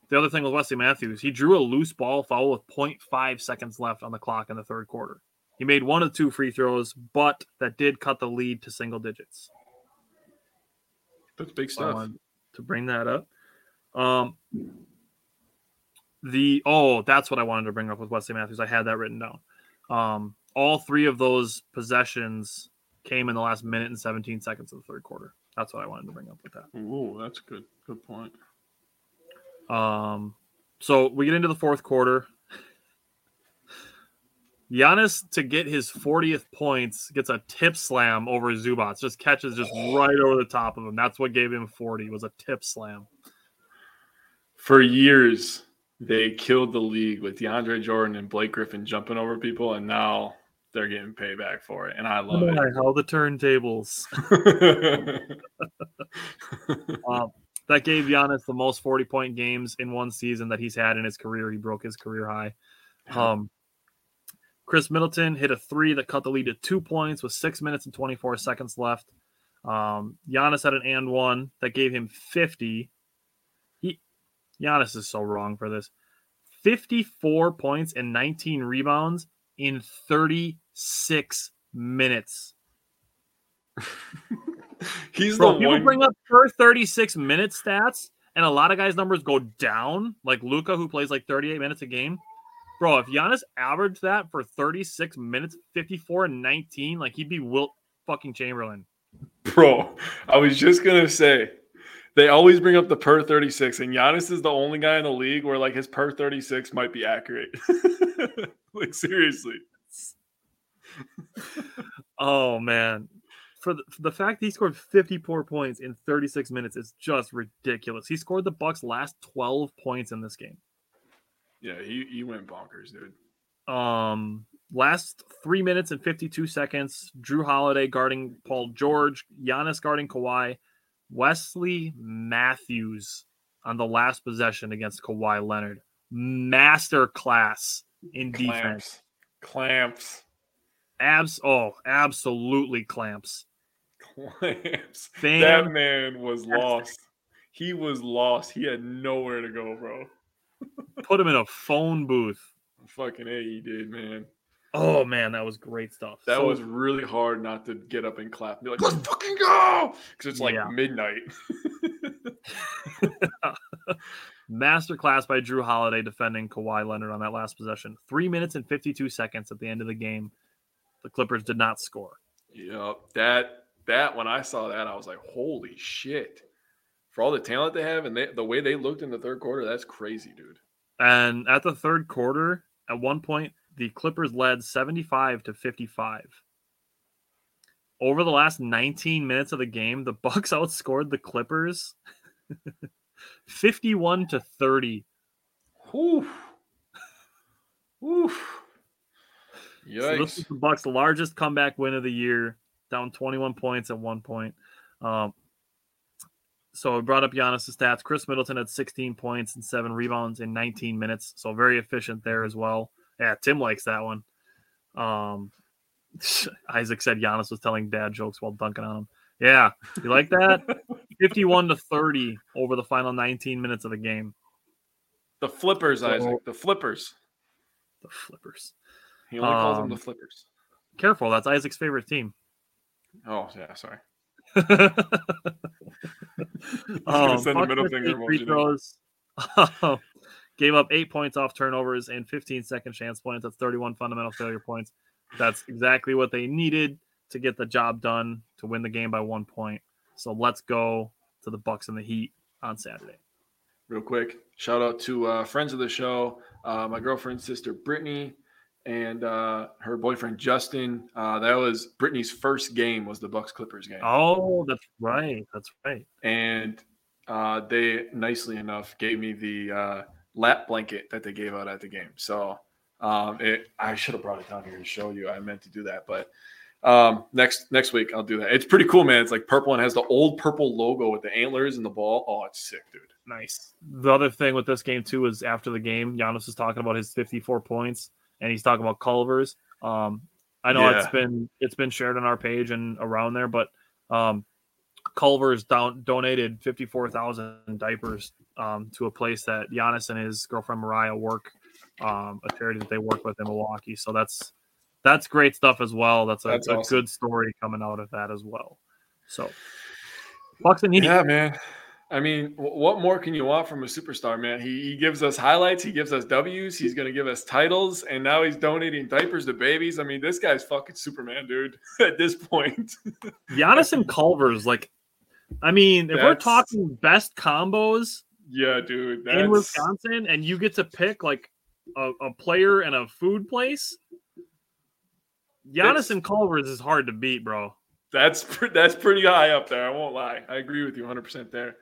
the other thing with Wesley Matthews, he drew a loose ball foul with 0.5 seconds left on the clock in the third quarter. He made one of two free throws, but that did cut the lead to single digits. That's big stuff. To bring that up. That's what I wanted to bring up with Wesley Matthews. I had that written down. All three of those possessions came in the last minute and 17 seconds of the third quarter. That's what I wanted to bring up with that. Ooh, that's good. Good point. So we get into the fourth quarter. Giannis, to get his 40th points, gets a tip slam over Zubac. Just catches right over the top of him. That's what gave him 40, was a tip slam. For years, they killed the league with DeAndre Jordan and Blake Griffin jumping over people, and now they're getting payback for it, and I love it. How the turntables. That gave Giannis the most 40-point games in one season that he's had in his career. He broke his career high. Khris Middleton hit a three that cut the lead to 2 points with 6 minutes and 24 seconds left. Giannis had an and one that gave him 50. Giannis is so wrong for this. 54 points and 19 rebounds in 36 minutes. People bring up per 36-minute stats, and a lot of guys' numbers go down, like Luka, who plays like 38 minutes a game. Bro, if Giannis averaged that for 36 minutes, 54 and 19, like he'd be Wilt fucking Chamberlain. Bro, I was just going to say, they always bring up the per 36, and Giannis is the only guy in the league where like his per 36 might be accurate. Like seriously. Oh man, for the fact that he scored 54 points in 36 minutes is just ridiculous. He scored the Bucks' last 12 points in this game. Yeah, he went bonkers, dude. Last 3 minutes and 52 seconds, Jrue Holiday guarding Paul George, Giannis guarding Kawhi. Wesley Matthews on the last possession against Kawhi Leonard. Masterclass in defense. Clamps. Absolutely clamps. Clamps. Damn. That man was lost. He was lost. He had nowhere to go, bro. Put him in a phone booth. Fucking A, he did, man. Oh, man, that was great stuff. That was really hard not to get up and clap and be like, let's fucking go! Because it's like midnight. Masterclass by Jrue Holiday defending Kawhi Leonard on that last possession. 3 minutes and 52 seconds at the end of the game. The Clippers did not score. Yep. That when I saw that, I was like, holy shit. For all the talent they have and the way they looked in the third quarter, that's crazy, dude. And at the third quarter, at one point, the Clippers led 75-55. Over the last 19 minutes of the game, the Bucks outscored the Clippers 51-30. Oof. Oof. Yikes. So this is the Bucks' largest comeback win of the year, down 21 points at one point. So it brought up Giannis' stats. Khris Middleton had 16 points and 7 rebounds in 19 minutes, so very efficient there as well. Yeah, Tim likes that one. Isaac said Giannis was telling dad jokes while dunking on him. Yeah, you like that? 51-30 over the final 19 minutes of the game. The Flippers, Isaac. The Flippers. The Flippers. He only calls them the Flippers. Careful, that's Isaac's favorite team. Oh, yeah, sorry. Send the middle finger free throws. Gave up 8 points off turnovers and 15 second chance points. That's 31 fundamental failure points. That's exactly what they needed to get the job done to win the game by 1 point. So let's go to the Bucks and the Heat on Saturday. Real quick, shout out to friends of the show, my girlfriend's sister Brittany and her boyfriend Justin. That was Brittany's first game, was the Bucks Clippers game. Oh, that's right. That's right. And they nicely enough gave me the lap blanket that they gave out at the game. So I should have brought it down here to show you. I meant to do that, but next week I'll do that. It's pretty cool, man. It's like purple and has the old purple logo with the antlers and the ball. Oh, it's sick, dude. Nice. The other thing with this game too is after the game, Giannis is talking about his 54 points and he's talking about Culver's. I know it's been shared on our page and around there, but Culver's donated 54,000 diapers to a place that Giannis and his girlfriend Mariah work, a charity that they work with in Milwaukee. So that's great stuff as well. That's awesome. A good story coming out of that as well. So Bucks and Heat. Yeah, man. I mean, what more can you want from a superstar, man? He gives us highlights. He gives us W's. He's going to give us titles. And now he's donating diapers to babies. I mean, this guy's fucking Superman, dude, at this point. Giannis and Culver's, like, I mean, if we're talking best combos, yeah, dude, in Wisconsin, and you get to pick, like, a player and a food place, Giannis and Culver's is hard to beat, bro. That's pretty high up there. I won't lie. I agree with you 100% there.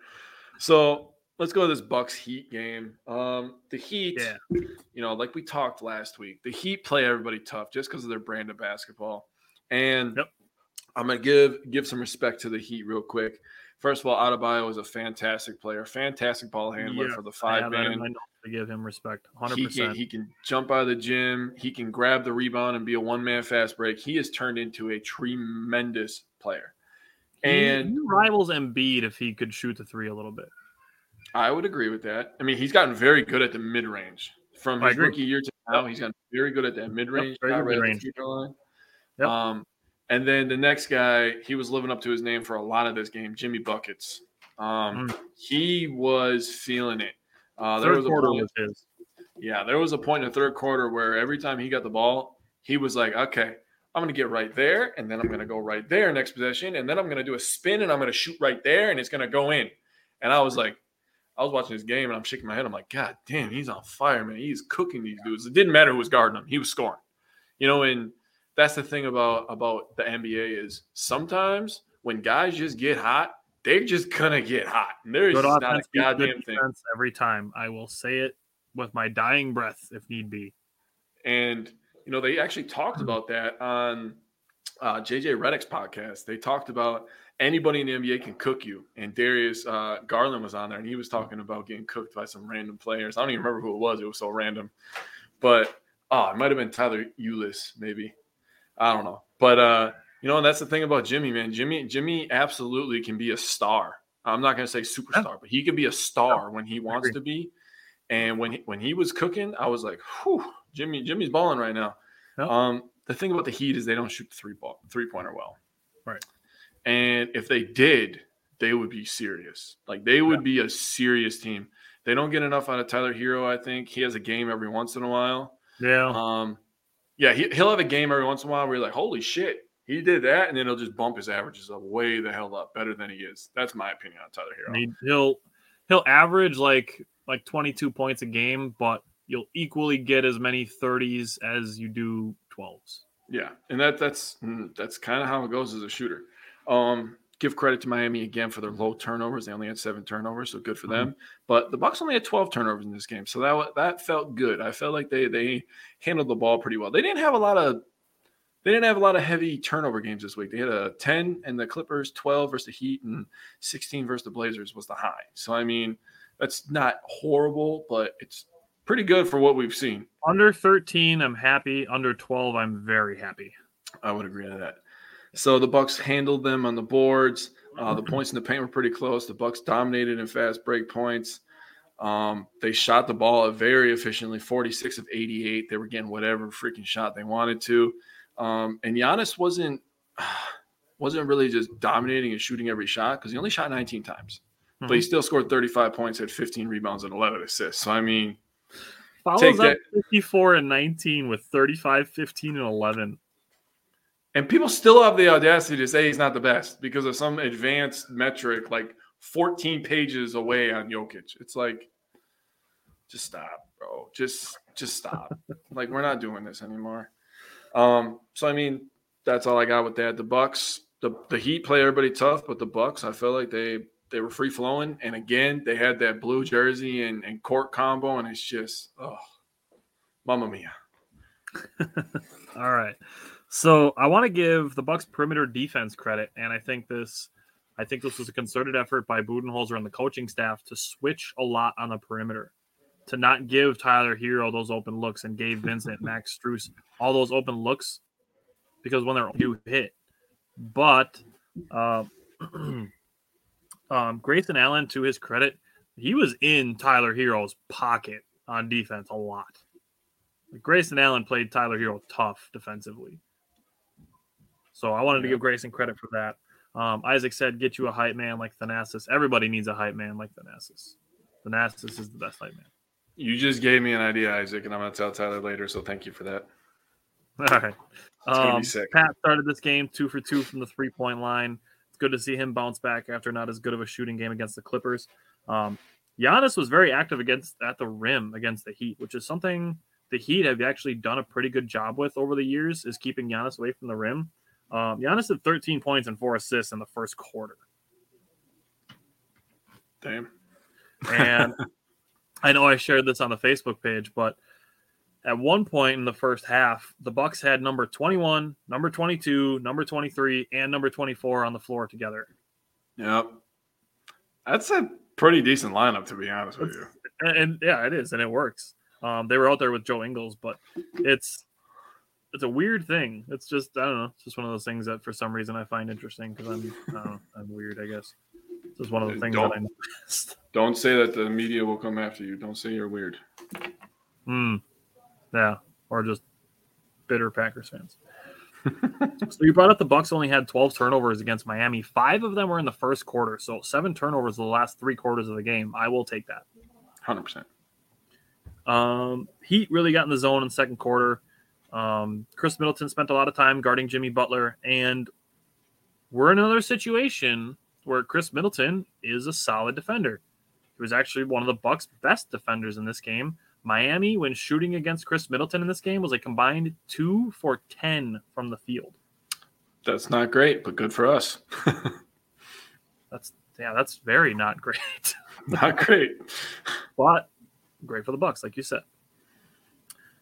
So let's go to this Bucks Heat game. The Heat, you know, like we talked last week, the Heat play everybody tough just because of their brand of basketball. And I'm gonna give some respect to the Heat real quick. First of all, Adebayo is a fantastic player, fantastic ball handler for the five man. I know to give him respect, 100%. He can jump out of the gym. He can grab the rebound and be a one-man fast break. He has turned into a tremendous player. And he rivals Embiid if he could shoot the three a little bit. I would agree with that. I mean, he's gotten very good at the mid-range. From his rookie year to now, he's gotten very good at that mid-range. And then the next guy, he was living up to his name for a lot of this game, Jimmy Buckets. He was feeling it. There was a point in the third quarter where every time he got the ball, he was like, okay, I'm going to get right there, and then I'm going to go right there next possession, and then I'm going to do a spin, and I'm going to shoot right there, and it's going to go in. And I was like, I was watching this game, and I'm shaking my head. I'm like, God damn, he's on fire, man. He's cooking these dudes. It didn't matter who was guarding him. He was scoring. You know, and that's the thing about the NBA is sometimes when guys just get hot, they're just going to get hot. And there is not a goddamn thing. Every time. I will say it with my dying breath if need be. And, you know, they actually talked about that on JJ Redick's podcast. They talked about anybody in the NBA can cook you. And Darius Garland was on there, and he was talking about getting cooked by some random players. I don't even remember who it was. It was so random. But, it might have been Tyler Ulis maybe. I don't know. But, you know, and that's the thing about Jimmy, man. Jimmy absolutely can be a star. I'm not going to say superstar, but he can be a star when he wants to be. And when he was cooking, I was like, whew, Jimmy's balling right now. Yeah. The thing about the Heat is they don't shoot the three-pointer well. Right. And if they did, they would be serious. Like, they would be a serious team. They don't get enough out of Tyler Hero, I think. He has a game every once in a while. Yeah. Yeah, he'll have a game every once in a while where you're like, holy shit, he did that, and then he'll just bump his averages up way the hell up, better than he is. That's my opinion on Tyler Hero. I mean, he'll average like 22 points a game, but you'll equally get as many 30s as you do 12s. Yeah, and that's kind of how it goes as a shooter. Give credit to Miami again for their low turnovers. They only had 7 turnovers, so good for them. But the Bucks only had 12 turnovers in this game, so that felt good. I felt like they handled the ball pretty well. They didn't have a lot of heavy turnover games this week. They had a 10 and the Clippers, 12 versus the Heat, and 16 versus the Blazers was the high. So I mean, that's not horrible, but it's pretty good for what we've seen. Under 13, I'm happy. Under 12, I'm very happy. I would agree to that. So the Bucks handled them on the boards. The points in the paint were pretty close. The Bucks dominated in fast break points. They shot the ball very efficiently, 46 of 88. They were getting whatever freaking shot they wanted to. And Giannis wasn't really just dominating and shooting every shot, because he only shot 19 times. Mm-hmm. But he still scored 35 points, had 15 rebounds, and 11 assists. So, I mean, follows up 54 and 19 with 35, 15, and 11. And people still have the audacity to say he's not the best because of some advanced metric like 14 pages away on Jokic. It's like, just stop, bro. Just stop. Like, we're not doing this anymore. So, I mean, that's all I got with that. The Bucks, the Heat play everybody tough, but the Bucks, I feel like they were free-flowing. And, again, they had that blue jersey and court combo, and it's just, oh, mamma mia. All right. So I want to give the Bucks perimeter defense credit, and I think this was a concerted effort by Budenholzer and the coaching staff to switch a lot on the perimeter, to not give Tyler Hero those open looks and gave Vincent, Max Strus all those open looks, because when they're you hit. But Grayson Allen, to his credit, he was in Tyler Hero's pocket on defense a lot. Grayson Allen played Tyler Hero tough defensively. So I wanted to give Grayson credit for that. Isaac said, get you a hype man like Thanasis. Everybody needs a hype man like Thanasis. Thanasis is the best hype man. You just gave me an idea, Isaac, and I'm going to tell Tyler later, so thank you for that. All right. Pat started this game 2 for 2 from the three-point line. It's good to see him bounce back after not as good of a shooting game against the Clippers. Giannis was very active at the rim against the Heat, which is something the Heat have actually done a pretty good job with over the years, is keeping Giannis away from the rim. Giannis had 13 points and 4 assists in the first quarter. Damn. And I know I shared this on the Facebook page, but at one point in the first half, the Bucks had number 21, number 22, number 23, and number 24 on the floor together. Yep. That's a pretty decent lineup, to be honest with you. And yeah, it is, and it works. They were out there with Joe Ingles, but it's a weird thing. It's just, I don't know. It's just one of those things that for some reason I find interesting because I'm weird, I guess. It's just one of the things that I noticed. Don't say that the media will come after you. Don't say you're weird. Yeah. Or just bitter Packers fans. So you brought up the Bucks only had 12 turnovers against Miami. 5 of them were in the first quarter. So 7 turnovers the last 3 quarters of the game. I will take that. 100%. Heat really got in the zone in the second quarter. Khris Middleton spent a lot of time guarding Jimmy Butler, and we're in another situation where Khris Middleton is a solid defender. He was actually one of the Bucks' best defenders in this game. Miami, when shooting against Khris Middleton in this game, was a combined 2 for 10 from the field. That's not great, but good for us. That's very not great. Not great. But great for the Bucks, like you said.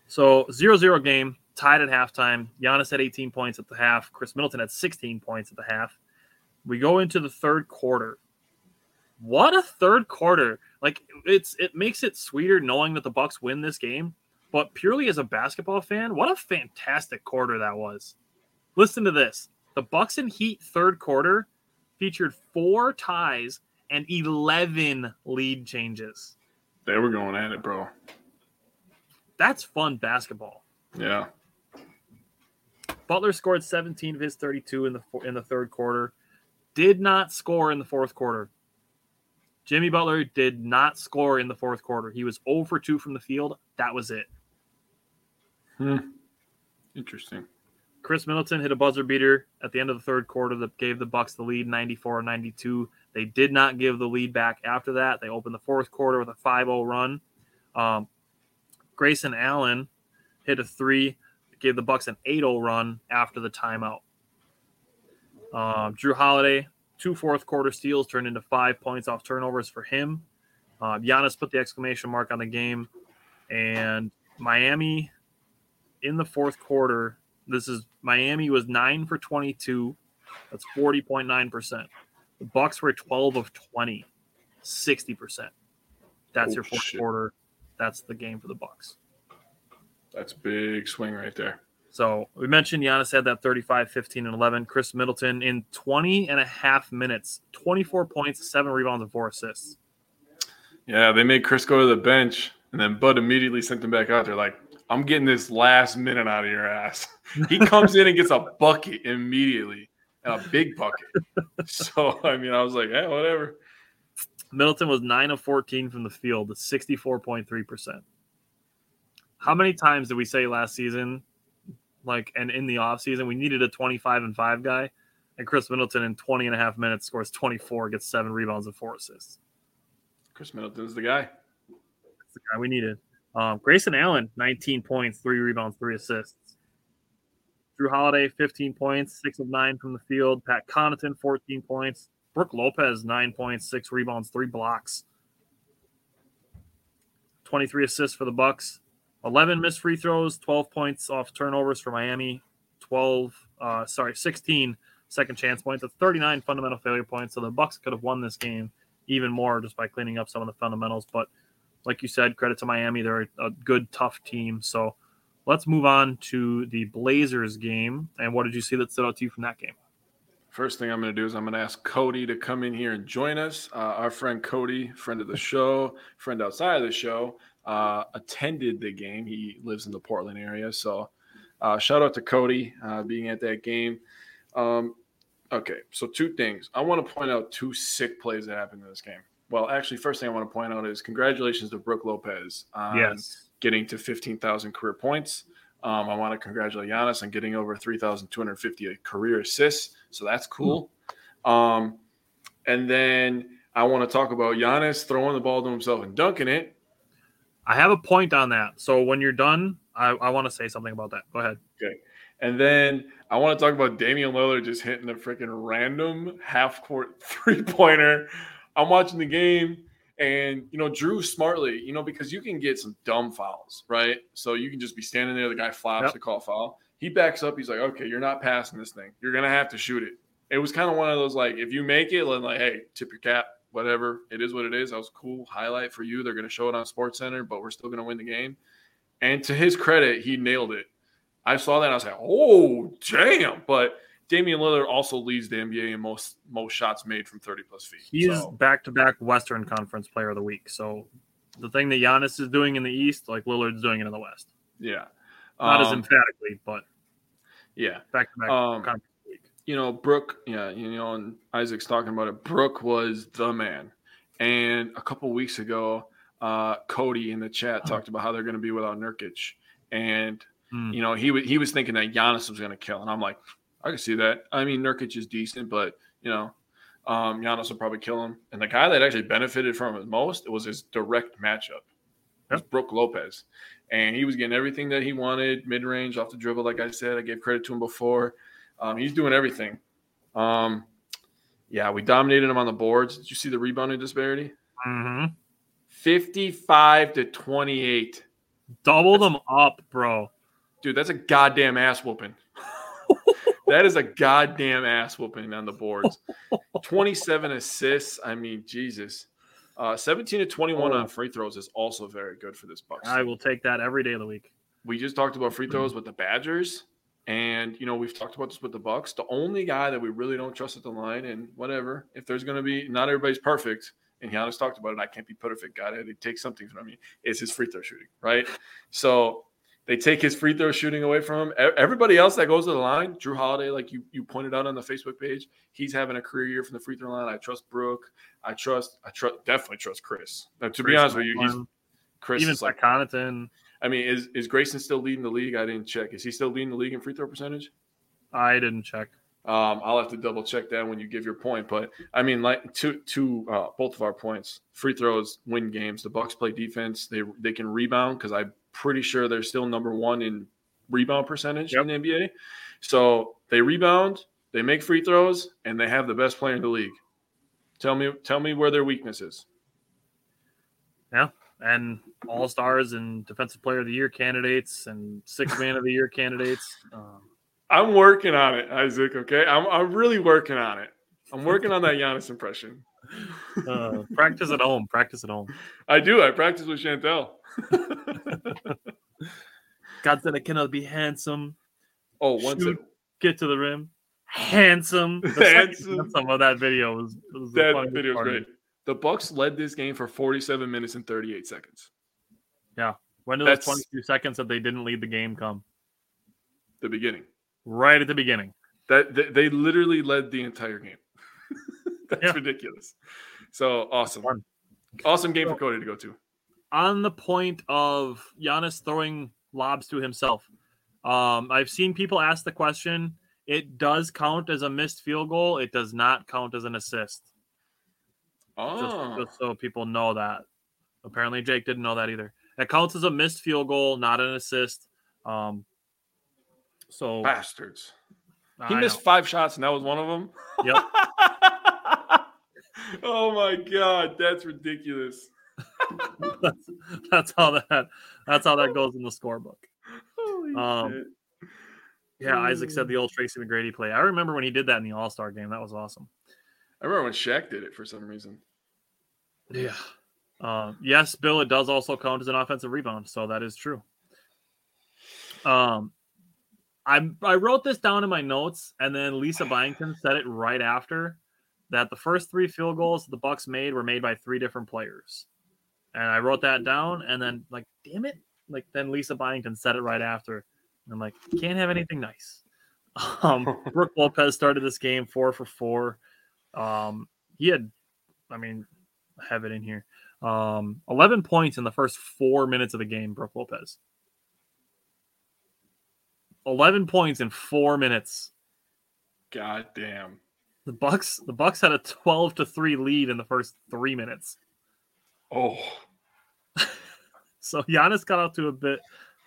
So 0-0 game, tied at halftime. Giannis had 18 points at the half. Khris Middleton had 16 points at the half. We go into the third quarter. What a third quarter. Like, it makes it sweeter knowing that the Bucks win this game, but purely as a basketball fan, what a fantastic quarter that was. Listen to this. The Bucks and Heat third quarter featured 4 ties and 11 lead changes. They were going at it, bro. That's fun basketball. Yeah. Butler scored 17 of his 32 in the third quarter. Did not score in the fourth quarter. Jimmy Butler did not score in the fourth quarter. He was 0 for 2 from the field. That was it. Interesting. Khris Middleton hit a buzzer beater at the end of the third quarter that gave the Bucks the lead, 94-92. They did not give the lead back after that. They opened the fourth quarter with a 5-0 run. Grayson Allen hit a 3, gave the Bucks an 8-0 run after the timeout. Jrue Holiday, 2 fourth-quarter steals turned into 5 points off turnovers for him. Giannis put the exclamation mark on the game. And Miami, in the fourth quarter, Miami was 9 for 22. That's 40.9%. The Bucks were 12 of 20, 60%. That's your fourth quarter. That's the game for the Bucks. That's a big swing right there. So we mentioned Giannis had that 35, 15, and 11. Khris Middleton in 20 and a half minutes, 24 points, 7 rebounds, and 4 assists. Yeah, they made Khris go to the bench, and then Bud immediately sent him back out there like, I'm getting this last minute out of your ass. He comes in and gets a bucket immediately, and a big bucket. So, I mean, I was like, hey, whatever. Middleton was 9 of 14 from the field, 64.3%. How many times did we say last season, like, and in the offseason, we needed a 25 and 5 guy, and Khris Middleton in 20 and a half minutes scores 24, gets 7 rebounds and 4 assists. Khris Middleton's the guy. That's the guy we needed. Grayson Allen, 19 points, 3 rebounds, 3 assists. Jrue Holiday, 15 points, 6 of 9 from the field. Pat Connaughton, 14 points. Brook Lopez, 9 points, 6 rebounds, 3 blocks. 23 assists for the Bucks. 11 missed free throws, 12 points off turnovers for Miami. 16 second chance points. That's 39 fundamental failure points. So the Bucks could have won this game even more just by cleaning up some of the fundamentals. But like you said, credit to Miami. They're a good, tough team. So let's move on to the Blazers game. And what did you see that stood out to you from that game? First thing I'm going to do is I'm going to ask Cody to come in here and join us. Our friend Cody, friend of the show, friend outside of the show, attended the game. He lives in the Portland area. So shout out to Cody being at that game. Okay, so two things. I want to point out two sick plays that happened in this game. Well, actually, first thing I want to point out is congratulations to Brook Lopez on getting to 15,000 career points. I want to congratulate Giannis on getting over 3,250 career assists, so that's cool. And then I want to talk about Giannis throwing the ball to himself and dunking it. I have a point on that. So when you're done, I want to say something about that. Go ahead. Okay. And then I want to talk about Damian Lillard just hitting a freaking random half-court three-pointer. I'm watching the game, and, you know, Jrue smartly, you know, because you can get some dumb fouls, right? So you can just be standing there. The guy flops to call foul. He backs up. He's like, okay, you're not passing this thing. You're going to have to shoot it. It was kind of one of those, like, if you make it, like, hey, tip your cap, whatever. It is what it is. That was a cool highlight for you. They're going to show it on SportsCenter, but we're still going to win the game. And to his credit, he nailed it. I saw that, and I was like, oh, damn. But Damian Lillard also leads the NBA in most shots made from 30-plus feet. He is back-to-back Western Conference Player of the Week. So the thing that Giannis is doing in the East, like Lillard's doing it in the West. Yeah. Not as emphatically, but yeah, back-to-back Conference Week. You know, Brook, and Isaac's talking about it. Brook was the man. And a couple weeks ago, Cody in the chat talked about how they're going to be without Nurkic. And, he was thinking that Giannis was going to kill. And I'm like, I can see that. I mean, Nurkic is decent, but, Giannis will probably kill him. And the guy that actually benefited from it most was his direct matchup. That's Brook Lopez. And he was getting everything that he wanted, mid-range, off the dribble, like I said. I gave credit to him before. He's doing everything. We dominated him on the boards. Did you see the rebounding disparity? 55 to 28. Double them up, bro. Dude, that's a goddamn ass whooping. That is a goddamn ass whooping on the boards. 27 assists. I mean, Jesus. 17 to 21 on free throws is also very good for this Bucks. I will take that every day of the week. We just talked about free throws with the Badgers. And, we've talked about this with the Bucks. The only guy that we really don't trust at the line, and whatever, if there's going to be – not everybody's perfect. And Giannis talked about it. I can't be perfect. God, it takes something from me. It's his free throw shooting, right? So – they take his free throw shooting away from him. Everybody else that goes to the line, Jrue Holiday, like you pointed out on the Facebook page, he's having a career year from the free throw line. I trust Brook. Definitely trust Khris. Now, to be honest with you, Khris even is like Connaughton. I mean, is Grayson still leading the league? I didn't check. Is he still leading the league in free throw percentage? I didn't check. I'll have to double check that when you give your point. But I mean, like to both of our points, free throws win games. The Bucks play defense. They can rebound because pretty sure they're still number one in rebound percentage in the NBA. So they rebound, they make free throws, and they have the best player in the league. Tell me where their weakness is. Yeah, and All-Stars and Defensive Player of the Year candidates and Sixth Man of the Year candidates. I'm working on it, Isaac, okay? I'm really working on it. I'm working on that Giannis impression. Practice at home. Practice at home. I do. I practice with Chantel. God said I cannot be handsome. Oh, get to the rim. Handsome. Some of that video was that video was great. The Bucks led this game for 47 minutes and 38 seconds. Yeah. When did those 22 seconds that they didn't lead the game come? The beginning. Right at the beginning. That they literally led the entire game. That's ridiculous. So awesome. Fun. Awesome game for Cody to go to. On the point of Giannis throwing lobs to himself, I've seen people ask the question, it does count as a missed field goal. It does not count as an assist. Oh. Just so people know that. Apparently Jake didn't know that either. It counts as a missed field goal, not an assist. So bastards. He missed 5 shots, and that was one of them? Yep. Oh, my God. That's ridiculous. that's how that goes in the scorebook. Holy shit. Yeah, Isaac said the old Tracy McGrady play. I remember when he did that in the All-Star game. That was awesome. I remember when Shaq did it for some reason. Yeah. Yes, Bill, it does also count as an offensive rebound, so that is true. I wrote this down in my notes, and then Lisa Byington said it right after that the first 3 field goals the Bucks made were made by 3 different players. And I wrote that down, and then, like, damn it. Like, then Lisa Byington said it right after. And I'm like, can't have anything nice. Brook Lopez started this game 4 for 4. He had, I have it in here. 11 points in the first 4 minutes of the game, Brook Lopez. 11 points in 4 minutes. God damn. The Bucks had a 12-3 lead in the first 3 minutes. Oh. So Giannis got out to a bit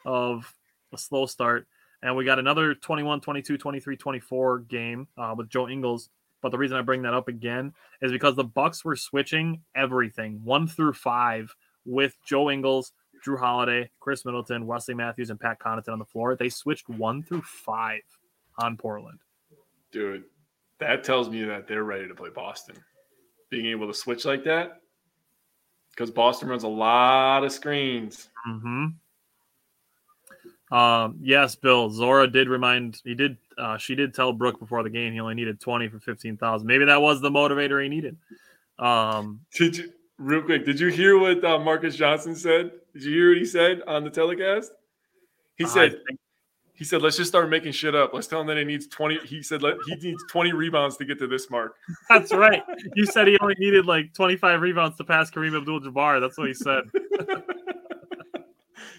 of a slow start, and we got another 21, 22, 23, 24 game with Joe Ingles. But the reason I bring that up again is because the Bucks were switching everything 1 through 5 with Joe Ingles, Jrue Holiday, Khris Middleton, Wesley Matthews, and Pat Connaughton on the floor. They switched 1 through 5 on Portland. Dude, that tells me that they're ready to play Boston. Being able to switch like that, because Boston runs a lot of screens. Mm-hmm. Yes, Bill, Zora did remind – she did tell Brooke before the game he only needed 20 for 15,000. Maybe that was the motivator he needed. Real quick, did you hear what Marcus Johnson said? Did you hear what he said on the telecast? He said, let's just start making shit up. Let's tell him that he needs 20. He said he needs 20 rebounds to get to this mark. That's right. You said he only needed like 25 rebounds to pass Kareem Abdul-Jabbar. That's what he said.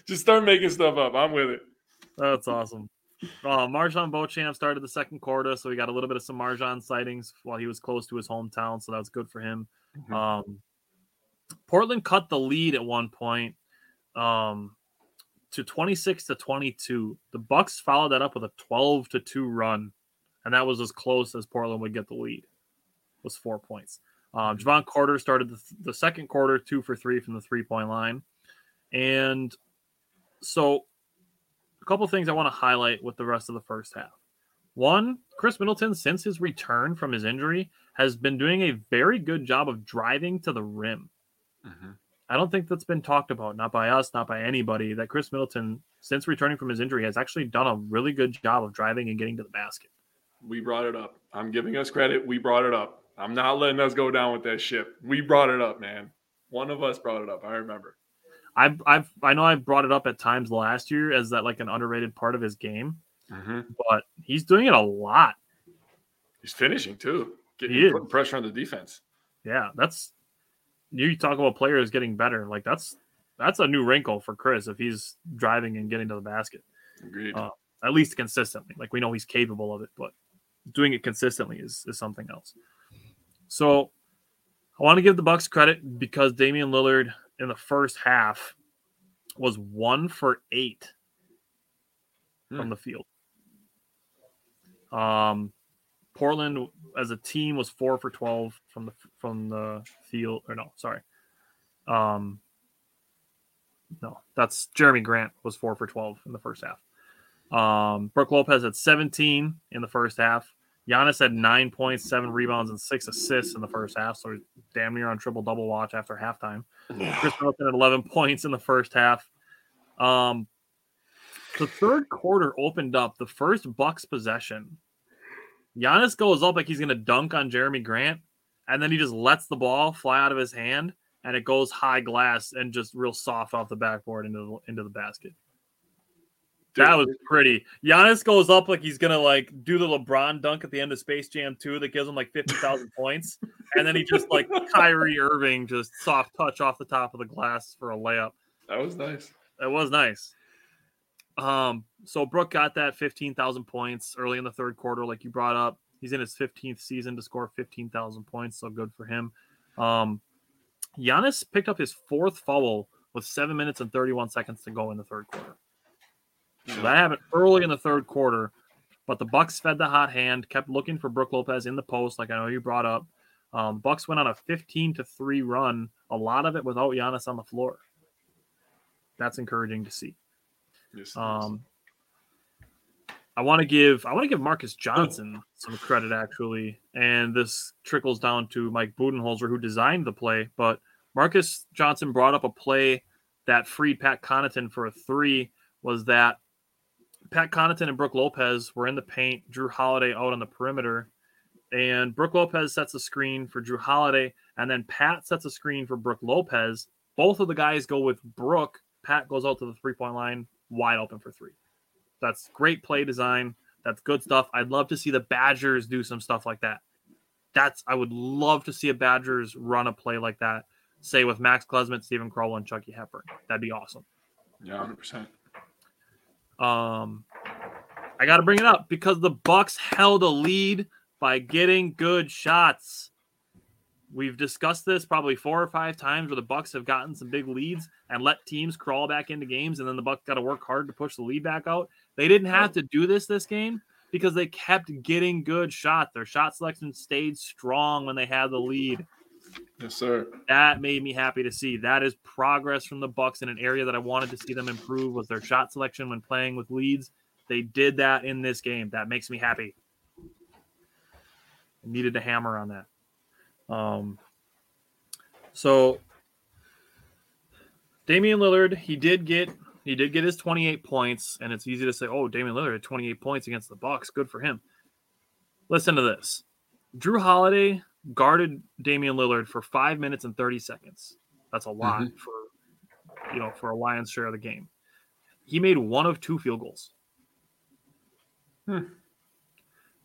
Just start making stuff up. I'm with it. That's awesome. Marjan Beauchamp started the second quarter, so we got a little bit of some Marjan sightings while he was close to his hometown, so that was good for him. Mm-hmm. Portland cut the lead at one point to 26-22. The Bucks followed that up with a 12-2 run, and that was as close as Portland would get the lead. It was 4 points. Jevon Carter started the second quarter, 2 for 3 from the three-point line. And so a couple of things I want to highlight with the rest of the first half. One, Khris Middleton, since his return from his injury, has been doing a very good job of driving to the rim. Mm-hmm. I don't think that's been talked about, not by us, not by anybody, that Khris Middleton, since returning from his injury, has actually done a really good job of driving and getting to the basket. We brought it up. I'm giving us credit. We brought it up. I'm not letting us go down with that ship. We brought it up, man. One of us brought it up. I remember. I know I've brought it up at times last year as that like an underrated part of his game, mm-hmm. but he's doing it a lot. He's finishing too. Putting pressure on the defense. Yeah, that's. You talk about players getting better. Like that's a new wrinkle for Khris if he's driving and getting to the basket. Agreed. At least consistently. Like we know he's capable of it, but doing it consistently is something else. So I want to give the Bucks credit because Damian Lillard in the first half was 1 for 8 from the field. Portland as a team was 4 for 12 from the field. Or no, sorry. No, that's Jeremy Grant was 4 for 12 in the first half. Brook Lopez had 17 in the first half. Giannis had 9 points, 7 rebounds, and 6 assists in the first half, so he's damn near on triple-double watch after halftime. Khris Middleton had 11 points in the first half. The third quarter opened up the first Bucks possession. Giannis goes up like he's going to dunk on Jeremy Grant, and then he just lets the ball fly out of his hand, and it goes high glass and just real soft off the backboard into the basket. Dude. That was pretty. Giannis goes up like he's going to like do the LeBron dunk at the end of Space Jam 2 that gives him like 50,000 points, and then he just like Kyrie Irving just soft touch off the top of the glass for a layup. That was nice. It was nice. So Brook got that 15,000 points early in the third quarter, like you brought up. He's in his 15th season to score 15,000 points, so good for him. Giannis picked up his fourth foul with 7 minutes and 31 seconds to go in the third quarter. So that happened early in the third quarter, but the Bucks fed the hot hand, kept looking for Brook Lopez in the post, like I know you brought up. Bucks went on a 15-3 run, a lot of it without Giannis on the floor. That's encouraging to see. Yes, I want to give Marcus Johnson some credit, actually, and this trickles down to Mike Budenholzer, who designed the play, but Marcus Johnson brought up a play that freed Pat Connaughton for a three. Was that Pat Connaughton and Brook Lopez were in the paint, Jrue Holiday out on the perimeter, and Brook Lopez sets a screen for Jrue Holiday, and then Pat sets a screen for Brook Lopez. Both of the guys go with Brook. Pat goes out to the three-point line, wide open for three. That's great play design. That's good stuff. I'd love to see the Badgers do some stuff like that. I would love to see a Badgers run a play like that, say with Max Klesman, Stephen Crowell, and Chuckie Hepburn. That'd be awesome. Yeah, 100%. I got to bring it up because the Bucks held a lead by getting good shots. We've discussed this probably 4 or 5 times where the Bucks have gotten some big leads and let teams crawl back into games, and then the Bucks got to work hard to push the lead back out. They didn't have to do this game because they kept getting good shots. Their shot selection stayed strong when they had the lead. Yes, sir. That made me happy to see. That is progress from the Bucks in an area that I wanted to see them improve was their shot selection when playing with leads. They did that in this game. That makes me happy. I needed to hammer on that. So Damian Lillard, he did get his 28 points, and it's easy to say, oh, Damian Lillard had 28 points against the Bucks. Good for him. Listen to this. Jrue Holiday guarded Damian Lillard for 5 minutes and 30 seconds. That's a lot for a lion's share of the game. He made 1 of 2 field goals.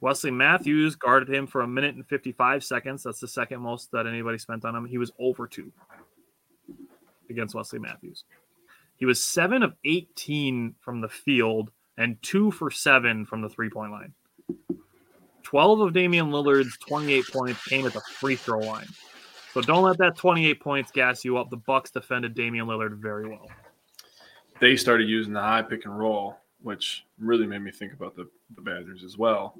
Wesley Matthews guarded him for 1 minute and 55 seconds. That's the second most that anybody spent on him. He was 0 for 2 against Wesley Matthews. He was 7 of 18 from the field and 2 for 7 from the three-point line. 12 of Damian Lillard's 28 points came at the free throw line. So don't let that 28 points gas you up. The Bucks defended Damian Lillard very well. They started using the high pick and roll, which really made me think about the Badgers as well.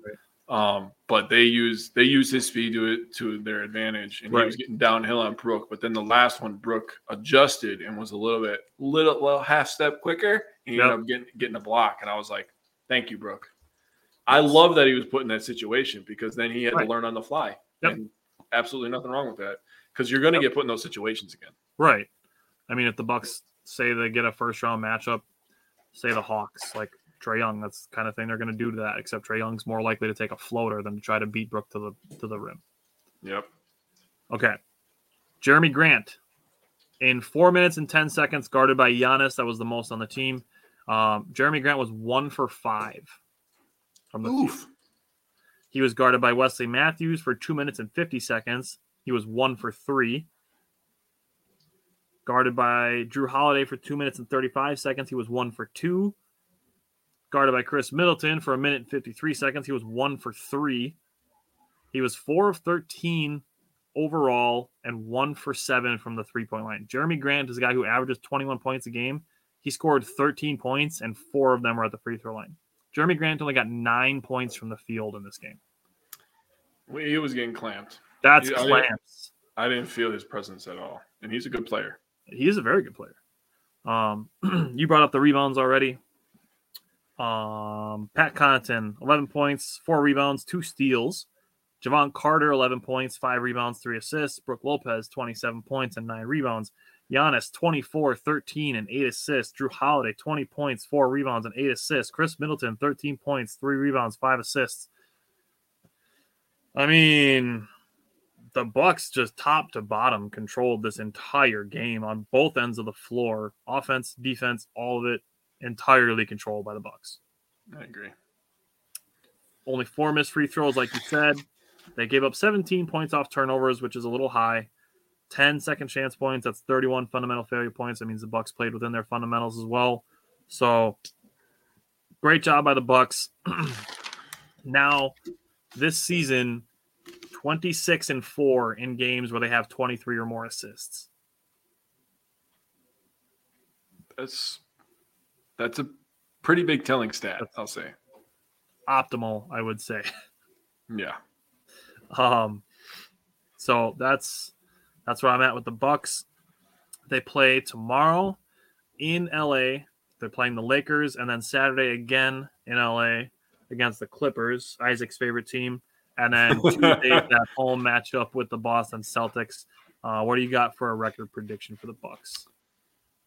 Right. But they use his speed to their advantage, and he was getting downhill on Brook. But then the last one, Brook adjusted and was a little half step quicker, and he ended up getting a block. And I was like, "Thank you, Brook." I love that he was put in that situation because then he had to learn on the fly. Yep. And absolutely nothing wrong with that because you're going to get put in those situations again. Right. I mean, if the Bucks say they get a first round matchup, say the Hawks like Trae Young, that's the kind of thing they're going to do to that, except Trae Young's more likely to take a floater than to try to beat Brook to the rim. Yep. Okay. Jeremy Grant, in 4 minutes and 10 seconds, guarded by Giannis. That was the most on the team. Jeremy Grant was 1 for 5 from the field. He was guarded by Wesley Matthews for 2 minutes and 50 seconds. He was 1 for 3. Guarded by Jrue Holiday for 2 minutes and 35 seconds. He was 1 for 2. Guarded by Khris Middleton for 1 minute and 53 seconds. He was 1 for 3. He was 4 of 13 overall and 1 for 7 from the three-point line. Jeremy Grant is a guy who averages 21 points a game. He scored 13 points, and 4 of them were at the free throw line. Jeremy Grant only got 9 points from the field in this game. He was getting clamped. That's clamps. I didn't feel his presence at all, and he's a good player. He is a very good player. You brought up the rebounds already. Pat Connaughton, 11 points, 4 rebounds, 2 steals. Jevon Carter, 11 points, 5 rebounds, 3 assists. Brook Lopez, 27 points and 9 rebounds. Giannis, 24, 13, and 8 assists. Jrue Holiday, 20 points, 4 rebounds, and 8 assists. Khris Middleton, 13 points, 3 rebounds, 5 assists. I mean, the Bucks just top to bottom controlled this entire game on both ends of the floor. Offense, defense, all of it entirely controlled by the Bucks. I agree. Only 4 missed free throws, like you said. They gave up 17 points off turnovers, which is a little high. 10 second chance points. That's 31 fundamental failure points. That means the Bucks played within their fundamentals as well. So great job by the Bucks. Now, this season, 26-4 in games where they have 23 or more assists. That's a pretty big telling stat, I'll say. Optimal, I would say. Yeah. So that's where I'm at with the Bucks. They play tomorrow in LA. They're playing the Lakers, and then Saturday again in LA against the Clippers, Isaac's favorite team, and then Tuesday that home matchup with the Boston Celtics. What do you got for a record prediction for the Bucks?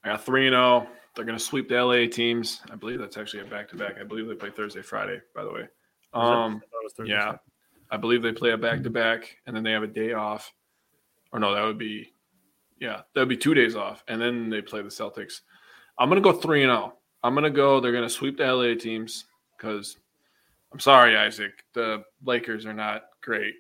I got 3-0. They're going to sweep the LA teams. I believe that's actually a back-to-back. I believe they play Thursday, Friday, by the way. Yeah, I believe they play a back-to-back, and then they have a day off. Or no, that would be 2 days off, and then they play the Celtics. I'm going to go 3-0. They're going to sweep the LA teams because I'm sorry, Isaac, the Lakers are not great.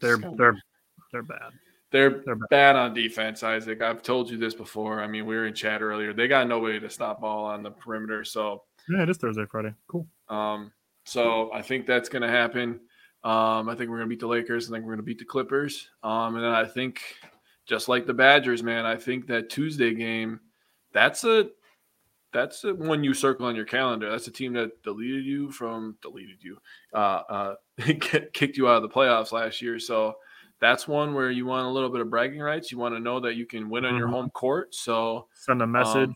They're bad. They're bad on defense, Isaac. I've told you this before. I mean, we were in chat earlier. They got nobody to stop ball on the perimeter. So yeah, it is Thursday, Friday. Cool. So I think that's going to happen. I think we're going to beat the Lakers. I think we're going to beat the Clippers. And then I think, just like the Badgers, man, I think that Tuesday game, that's one you circle on your calendar. That's a team that kicked you out of the playoffs last year. So that's one where you want a little bit of bragging rights. You want to know that you can win on your home court. So send a message.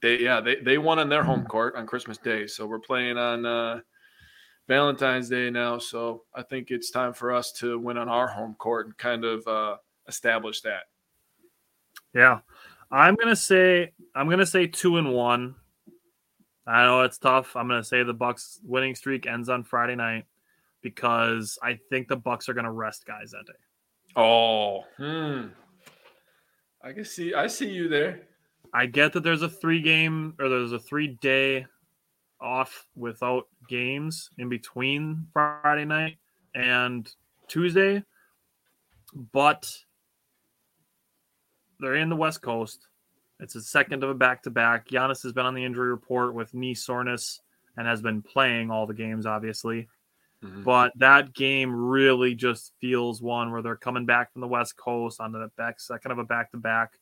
They won on their home court on Christmas Day. So we're playing on Valentine's Day now. So I think it's time for us to win on our home court and kind of establish that. Yeah. I'm gonna say 2-1. I know it's tough. I'm gonna say the Bucks winning streak ends on Friday night because I think the Bucks are gonna rest guys that day. Oh, I see you there. I get that there's a 3-day off without games in between Friday night and Tuesday, but they're in the West Coast. It's his second of a back-to-back. Giannis has been on the injury report with knee soreness and has been playing all the games, obviously. Mm-hmm. But that game really just feels one where they're coming back from the West Coast on the second of a back-to-back.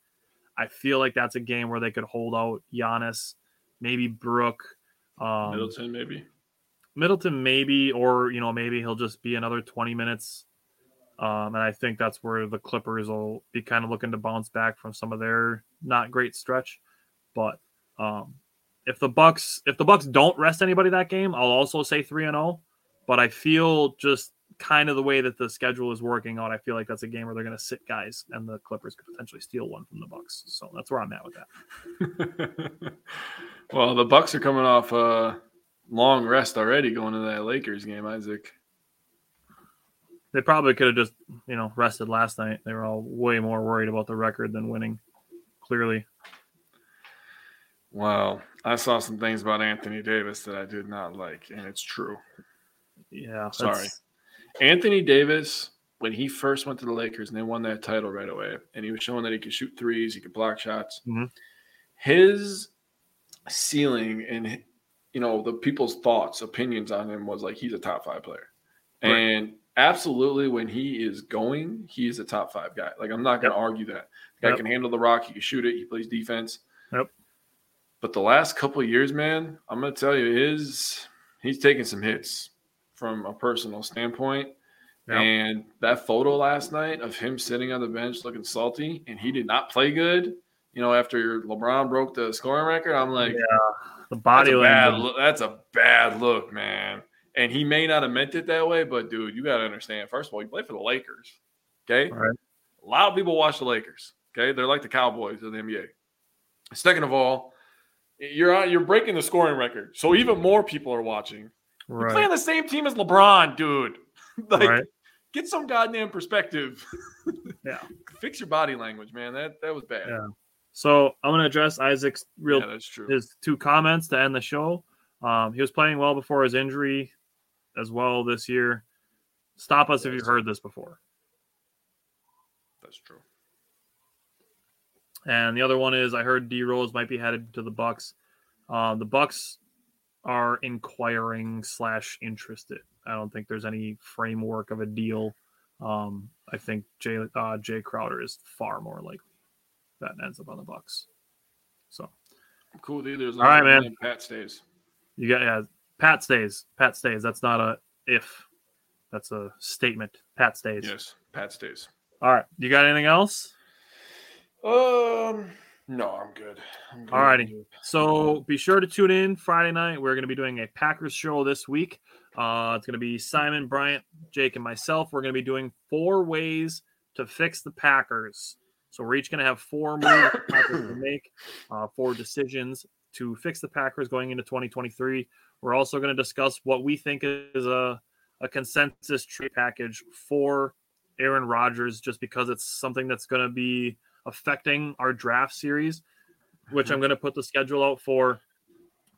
I feel like that's a game where they could hold out Giannis, maybe Brook. Middleton, maybe. Or, you know, maybe he'll just be another 20 minutes. And I think that's where the Clippers will be kind of looking to bounce back from some of their not great stretch. But if the Bucks don't rest anybody that game, I'll also say 3-0. But I feel just kind of the way that the schedule is working out, I feel like that's a game where they're going to sit guys, and the Clippers could potentially steal one from the Bucks. So that's where I'm at with that. Well, the Bucks are coming off a long rest already going into that Lakers game, Isaac. They probably could have just, you know, rested last night. They were all way more worried about the record than winning, clearly. Wow. I saw some things about Anthony Davis that I did not like, and it's true. Yeah. Sorry. Anthony Davis, when he first went to the Lakers and they won that title right away, and he was showing that he could shoot threes, he could block shots. Mm-hmm. His ceiling and, you know, the people's thoughts, opinions on him was like he's a top 5 player. Right. And absolutely, when he is going, he is a top 5 guy. Like, I'm not going to argue that. The guy can handle the rock. He can shoot it. He plays defense. Yep. But the last couple of years, man, I'm going to tell you, he's taking some hits from a personal standpoint. Yep. And that photo last night of him sitting on the bench looking salty, and he did not play good, you know, after LeBron broke the scoring record, I'm like, yeah, the body language. That's a bad look, man. And he may not have meant it that way, but, dude, you got to understand, first of all, you play for the Lakers, okay? Right. A lot of people watch the Lakers, okay? They're like the Cowboys of the NBA. Second of all, you're breaking the scoring record, so even more people are watching. Right. You're playing the same team as LeBron, dude. Like, right. Get some goddamn perspective. Yeah. Fix your body language, man. That was bad. Yeah. So I'm going to address Isaac's his two comments to end the show. He was playing well before his injury as well this year. Stop us if you've heard this before. That's true. And the other one is I heard D Rose might be headed to the Bucks. The Bucks are inquiring/interested. I don't think there's any framework of a deal. I think Jay Crowder is far more likely that ends up on the Bucks. So I'm cool with either. All right, man. Pat stays. You got Pat stays. Pat stays. That's not a if. That's a statement. Pat stays. Yes, Pat stays. All right. You got anything else? No, I'm good. All righty. So be sure to tune in Friday night. We're going to be doing a Packers show this week. It's going to be Simon, Bryant, Jake, and myself. We're going to be doing 4 ways to fix the Packers. So we're each going to have 4 moves the Packers to make, 4 decisions to fix the Packers going into 2023. We're also going to discuss what we think is a consensus trade package for Aaron Rodgers, just because it's something that's going to be affecting our draft series, which I'm going to put the schedule out for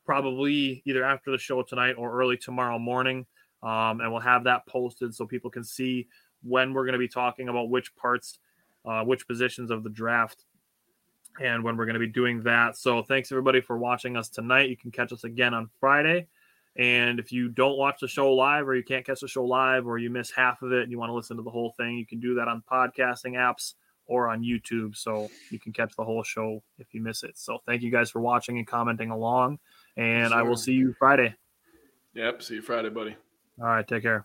probably either after the show tonight or early tomorrow morning. And we'll have that posted so people can see when we're going to be talking about which parts, which positions of the draft, and when we're going to be doing that. So thanks everybody for watching us tonight. You can catch us again on Friday. And if you don't watch the show live, or you can't catch the show live, or you miss half of it and you want to listen to the whole thing, you can do that on podcasting apps or on YouTube, so you can catch the whole show if you miss it. So thank you guys for watching and commenting along, and I will see you Friday. Yep, see you Friday, buddy. All right, take care.